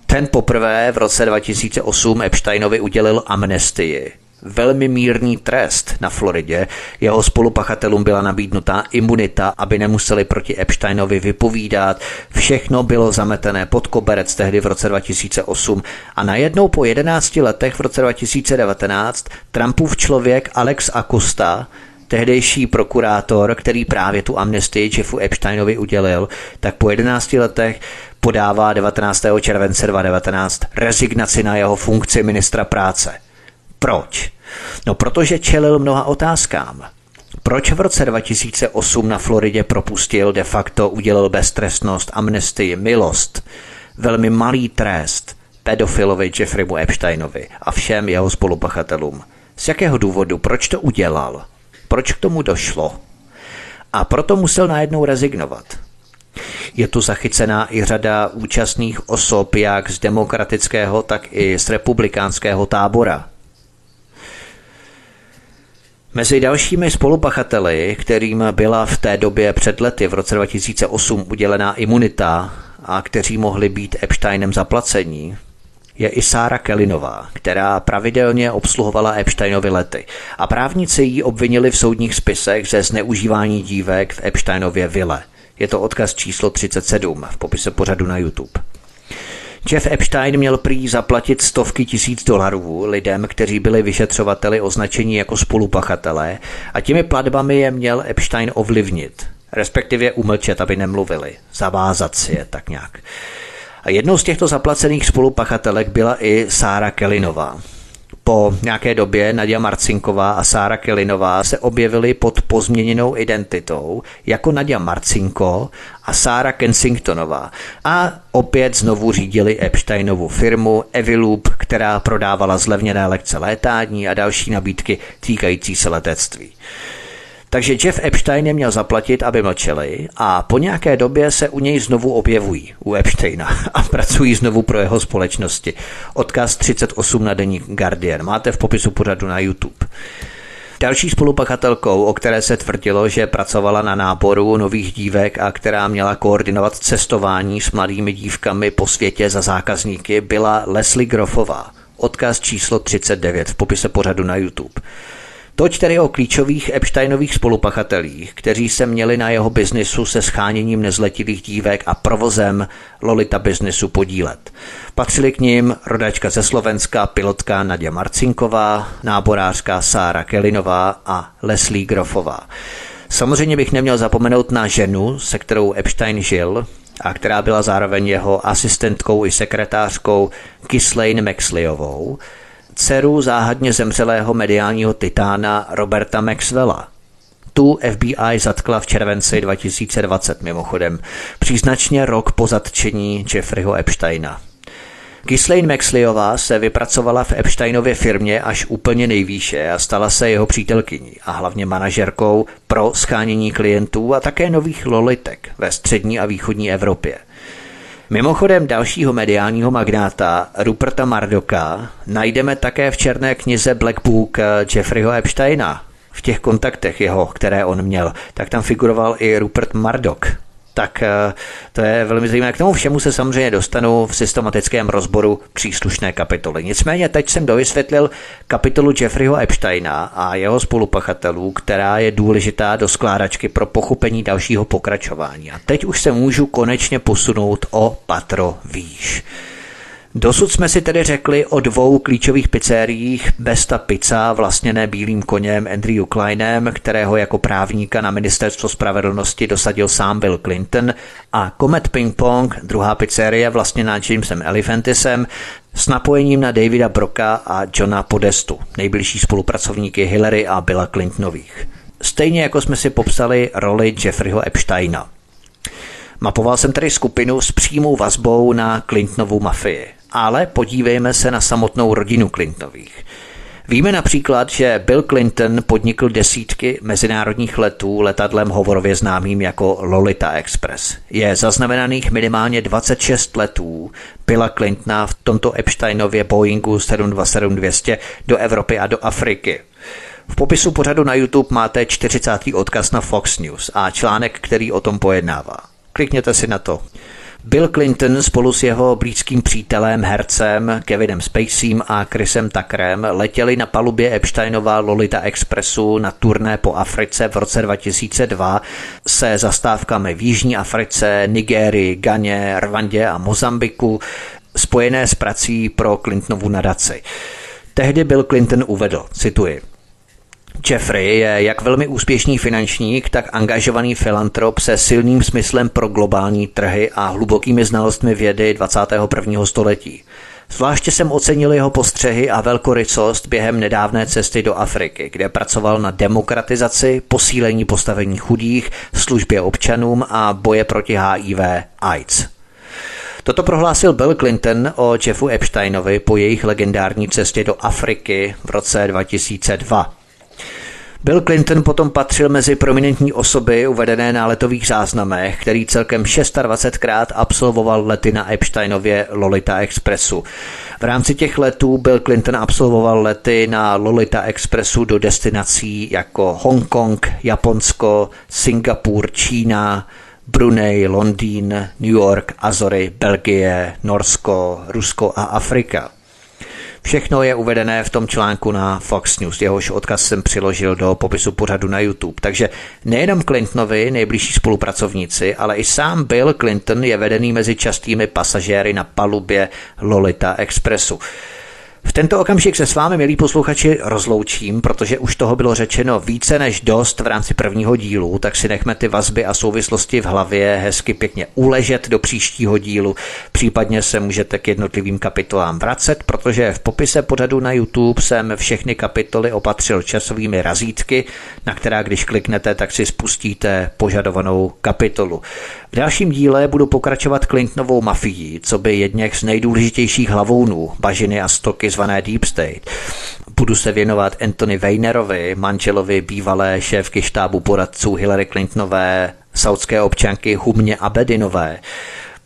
Ten poprvé v roce 2008 Epsteinovi udělil amnestii. Velmi mírný trest na Floridě. Jeho spolupachatelům byla nabídnutá imunita, aby nemuseli proti Epsteinovi vypovídat. Všechno bylo zametené pod koberec tehdy v roce 2008 a najednou po 11 letech v roce 2019 Trumpův člověk Alex Acosta, tehdejší prokurátor, který právě tu amnestii Jeffu Epsteinovi udělil, tak po 11 letech podává 19. července 2019 rezignaci na jeho funkci ministra práce. Proč? No, protože čelil mnoha otázkám. Proč v roce 2008 na Floridě propustil, de facto udělal beztrestnost, amnestii, milost, velmi malý trest pedofilovi Jeffreymu Epsteinovi a všem jeho spolupachatelům? Z jakého důvodu? Proč to udělal? Proč k tomu došlo? A proto musel najednou rezignovat. Je tu zachycená i řada účastných osob, jak z demokratického, tak i z republikánského tábora. Mezi dalšími spolupachateli, kterým byla v té době před lety v roce 2008 udělená imunita a kteří mohli být Epsteinem zaplacení, je i Sarah Kellinová, která pravidelně obsluhovala Epsteinovy lety. A právníci ji obvinili v soudních spisech ze zneužívání dívek v Epsteinově vile. Je to odkaz číslo 37 v popise pořadu na YouTube. Jeff Epstein měl prý zaplatit $100,000 lidem, kteří byli vyšetřovateli označení jako spolupachatelé, a těmi platbami je měl Epstein ovlivnit, respektive umlčet, aby nemluvili, zavázat si je tak nějak. A jednou z těchto zaplacených spolupachatelek byla i Sarah Kellinová. Po nějaké době Nadia Marcinková a Sarah Kellinová se objevily pod pozměněnou identitou jako Nadia Marcinko a Sarah Kensingtonová a opět znovu řídili Epsteinovu firmu Eviloop, která prodávala zlevněné lekce létání a další nabídky týkající se letectví. Takže Jeff Epstein je měl zaplatit, aby mlčeli, a po nějaké době se u něj znovu objevují, u Epsteina, a pracují znovu pro jeho společnosti. Odkaz 38 na deník Guardian. Máte v popisu pořadu na YouTube. Další spolupachatelkou, o které se tvrdilo, že pracovala na náboru nových dívek a která měla koordinovat cestování s mladými dívkami po světě za zákazníky, byla Leslie Groffová. Odkaz číslo 39 v popise pořadu na YouTube. Toť tedy o klíčových Epsteinových spolupachatelích, kteří se měli na jeho biznisu se scháněním nezletilých dívek a provozem Lolita biznisu podílet. Patřili k nim rodačka ze Slovenska, pilotka Nadia Marcinková, náborářka Sarah Kellinová a Leslie Grofová. Samozřejmě bych neměl zapomenout na ženu, se kterou Epstein žil a která byla zároveň jeho asistentkou i sekretářkou, Ghislaine Maxwellovou, dceru záhadně zemřelého mediálního titána Roberta Maxwella. Tu FBI zatkla v červenci 2020 mimochodem, příznačně rok po zatčení Jeffreyho Epsteina. Ghislaine Maxwellová se vypracovala v Epsteinově firmě až úplně nejvýše a stala se jeho přítelkyní a hlavně manažerkou pro shánění klientů a také nových lolitek ve střední a východní Evropě. Mimochodem dalšího mediálního magnáta Ruperta Murdocha najdeme také v černé knize Black Book Jeffreyho Epsteina. V těch kontaktech jeho, které on měl, tak tam figuroval i Rupert Murdoch. Tak to je velmi zajímavé. K tomu všemu se samozřejmě dostanu v systematickém rozboru příslušné kapitoly. Nicméně teď jsem dovysvětlil kapitolu Jeffreyho Epsteina a jeho spolupachatelů, která je důležitá do skládačky pro pochopení dalšího pokračování. A teď už se můžu konečně posunout o patro výš. Dosud jsme si tedy řekli o dvou klíčových pizzeriích Besta Pizza, vlastněné bílým koněm Andrew Kleinem, kterého jako právníka na ministerstvo spravedlnosti dosadil sám Bill Clinton, a Comet Ping Pong, druhá pizzerie vlastněná Jamesem Alefantisem, s napojením na Davida Brocka a Johna Podestu, nejbližší spolupracovníky Hillary a Billa Clintonových. Stejně jako jsme si popsali roli Jeffreyho Epsteina. Mapoval jsem tedy skupinu s přímou vazbou na Clintonovu mafii, ale podívejme se na samotnou rodinu Clintonových. Víme například, že Bill Clinton podnikl desítky mezinárodních letů letadlem hovorově známým jako Lolita Express. Je zaznamenaných minimálně 26 letů Billa Clintona v tomto Epsteinově Boeingu 727-200 do Evropy a do Afriky. V popisu pořadu na YouTube máte 40. odkaz na Fox News a článek, který o tom pojednává. Klikněte si na to. Bill Clinton spolu s jeho blízkým přítelem, hercem Kevinem Spaceym a Chrisem Tuckerem letěli na palubě Epsteinova Lolita Expressu na turné po Africe v roce 2002 se zastávkami v Jižní Africe, Nigérii, Ghaně, Rwandě a Mozambiku, spojené s prací pro Clintonovu nadaci. Tehdy Bill Clinton uvedl, cituji: Jeffrey je jak velmi úspěšný finančník, tak angažovaný filantrop se silným smyslem pro globální trhy a hlubokými znalostmi vědy 21. století. Zvláště jsem ocenil jeho postřehy a velkorysost během nedávné cesty do Afriky, kde pracoval na demokratizaci, posílení postavení chudých, službě občanům a boje proti HIV AIDS. Toto prohlásil Bill Clinton o Jeffu Epsteinovi po jejich legendární cestě do Afriky v roce 2002. Bill Clinton potom patřil mezi prominentní osoby uvedené na letových záznamech, který celkem 26krát absolvoval lety na Epsteinově Lolita Expressu. V rámci těch letů Bill Clinton absolvoval lety na Lolita Expressu do destinací jako Hongkong, Japonsko, Singapur, Čína, Brunei, Londýn, New York, Azory, Belgie, Norsko, Rusko a Afrika. Všechno je uvedené v tom článku na Fox News, jehož odkaz jsem přiložil do popisu pořadu na YouTube. Takže nejenom Clintonovi nejbližší spolupracovníci, ale i sám Bill Clinton je vedený mezi častými pasažéry na palubě Lolita Expressu. V tento okamžik se s vámi, milí posluchači, rozloučím, protože už toho bylo řečeno více než dost v rámci prvního dílu, tak si nechme ty vazby a souvislosti v hlavě hezky pěkně uležet do příštího dílu. Případně se můžete k jednotlivým kapitolám vracet, protože v popise pořadu na YouTube jsem všechny kapitoly opatřil časovými razítky, na která když kliknete, tak si spustíte požadovanou kapitolu. V dalším díle budu pokračovat Clintonovou mafií, co by jedněch z nejdůležitějších hlavounů bažiny a stoky zvané Deep State. Budu se věnovat Anthony Weinerovi, manželovi bývalé šéfky štábu poradců Hillary Clintonové, saudské občanky Humně Abedinové.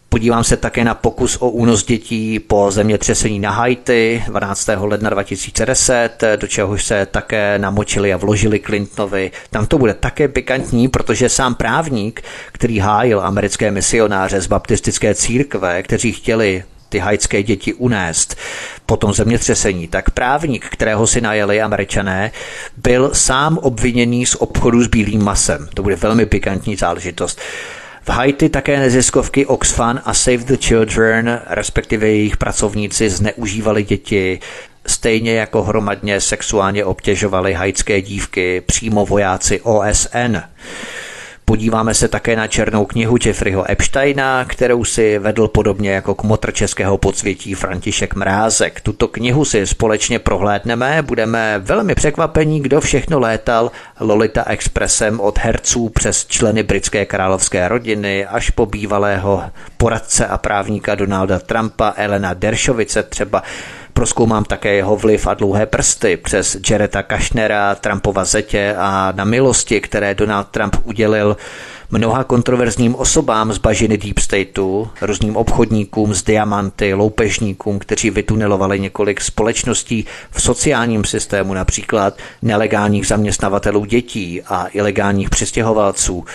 Podívám se také na pokus o únos dětí po zemětřesení na Haiti 12. ledna 2010, do čehož se také namočili a vložili Clintonovi. Tam to bude také pikantní, protože sám právník, který hájil americké misionáře z baptistické církve, kteří chtěli ty haitské děti unést po tom zemětřesení, tak právník, kterého si najeli Američané, byl sám obviněný z obchodu s bílým masem. To bude velmi pikantní záležitost. V Haiti také neziskovky Oxfam a Save the Children, respektive jejich pracovníci, zneužívali děti, stejně jako hromadně sexuálně obtěžovali haitské dívky přímo vojáci OSN. Podíváme se také na černou knihu Jeffreyho Epsteina, kterou si vedl podobně jako kmotr českého podsvětí František Mrázek. Tuto knihu si společně prohlédneme, budeme velmi překvapení, kdo všechno létal Lolita Expressem od herců přes členy britské královské rodiny až po bývalého poradce a právníka Donalda Trumpa, Alana Dershowice třeba. Prozkoumám také jeho vliv a dlouhé prsty přes Jareda Kushnera, Trumpova zetě a na milosti, které Donald Trump udělil mnoha kontroverzním osobám z bažiny Deep Stateu, různým obchodníkům s diamanty, loupežníkům, kteří vytunelovali několik společností v sociálním systému, například nelegálních zaměstnavatelů dětí a ilegálních přistěhovalců.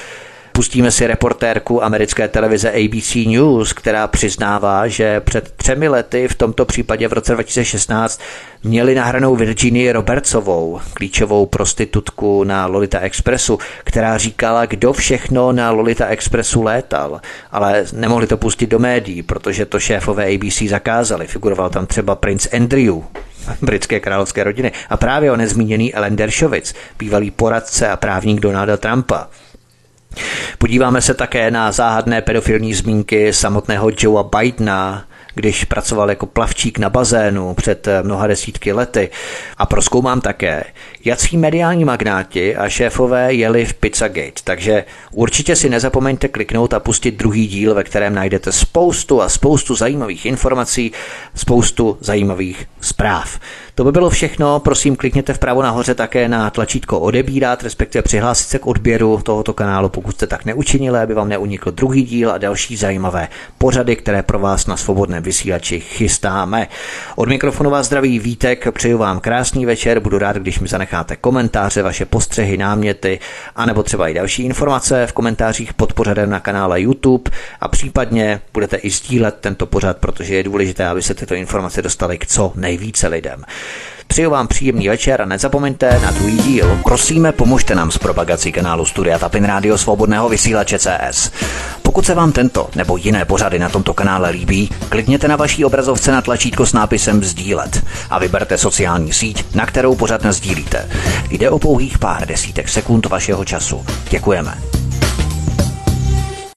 Pustíme si reportérku americké televize ABC News, která přiznává, že před 3 lety, v tomto případě v roce 2016, měli nahranou Virginii Robertsovou, klíčovou prostitutku na Lolita Expressu, která říkala, kdo všechno na Lolita Expressu létal, ale nemohli to pustit do médií, protože to šéfové ABC zakázali. Figuroval tam třeba princ Andrew, britské královské rodiny, a právě on nezmíněný Alan Dershowitz, bývalý poradce a právník Donalda Trumpa. Podíváme se také na záhadné pedofilní zmínky samotného Joea Bidena, když pracoval jako plavčík na bazénu před mnoha desítky lety. A prozkoumám také, jací mediální magnáti a šéfové jeli v Pizzagate. Takže určitě si nezapomeňte kliknout a pustit druhý díl, ve kterém najdete spoustu a spoustu zajímavých informací, spoustu zajímavých zpráv. To by bylo všechno, prosím klikněte vpravo nahoře také na tlačítko odebírat, respektive přihlásit se k odběru tohoto kanálu, pokud jste tak neučinili, aby vám neunikl druhý díl a další zajímavé pořady, které pro vás na Svobodném vysílači chystáme. Od mikrofonu vás zdraví Vítek, přeju vám krásný večer, budu rád, když mi zanecháte komentáře, vaše postřehy, náměty, anebo třeba i další informace v komentářích pod pořadem na kanále YouTube a případně budete i sdílet tento pořad, protože je důležité, aby se tyto informace dostaly k co nejvíce lidem. Přeju vám příjemný večer a nezapomeňte na druhý díl. Prosíme, pomožte nám s propagací kanálu Studia Tapin Rádio Svobodného vysílače CS. Pokud se vám tento nebo jiné pořady na tomto kanále líbí, klikněte na vaší obrazovce na tlačítko s nápisem sdílet a vyberte sociální síť, na kterou pořad nasdílíte. Jde o pouhých pár desítek sekund vašeho času. Děkujeme.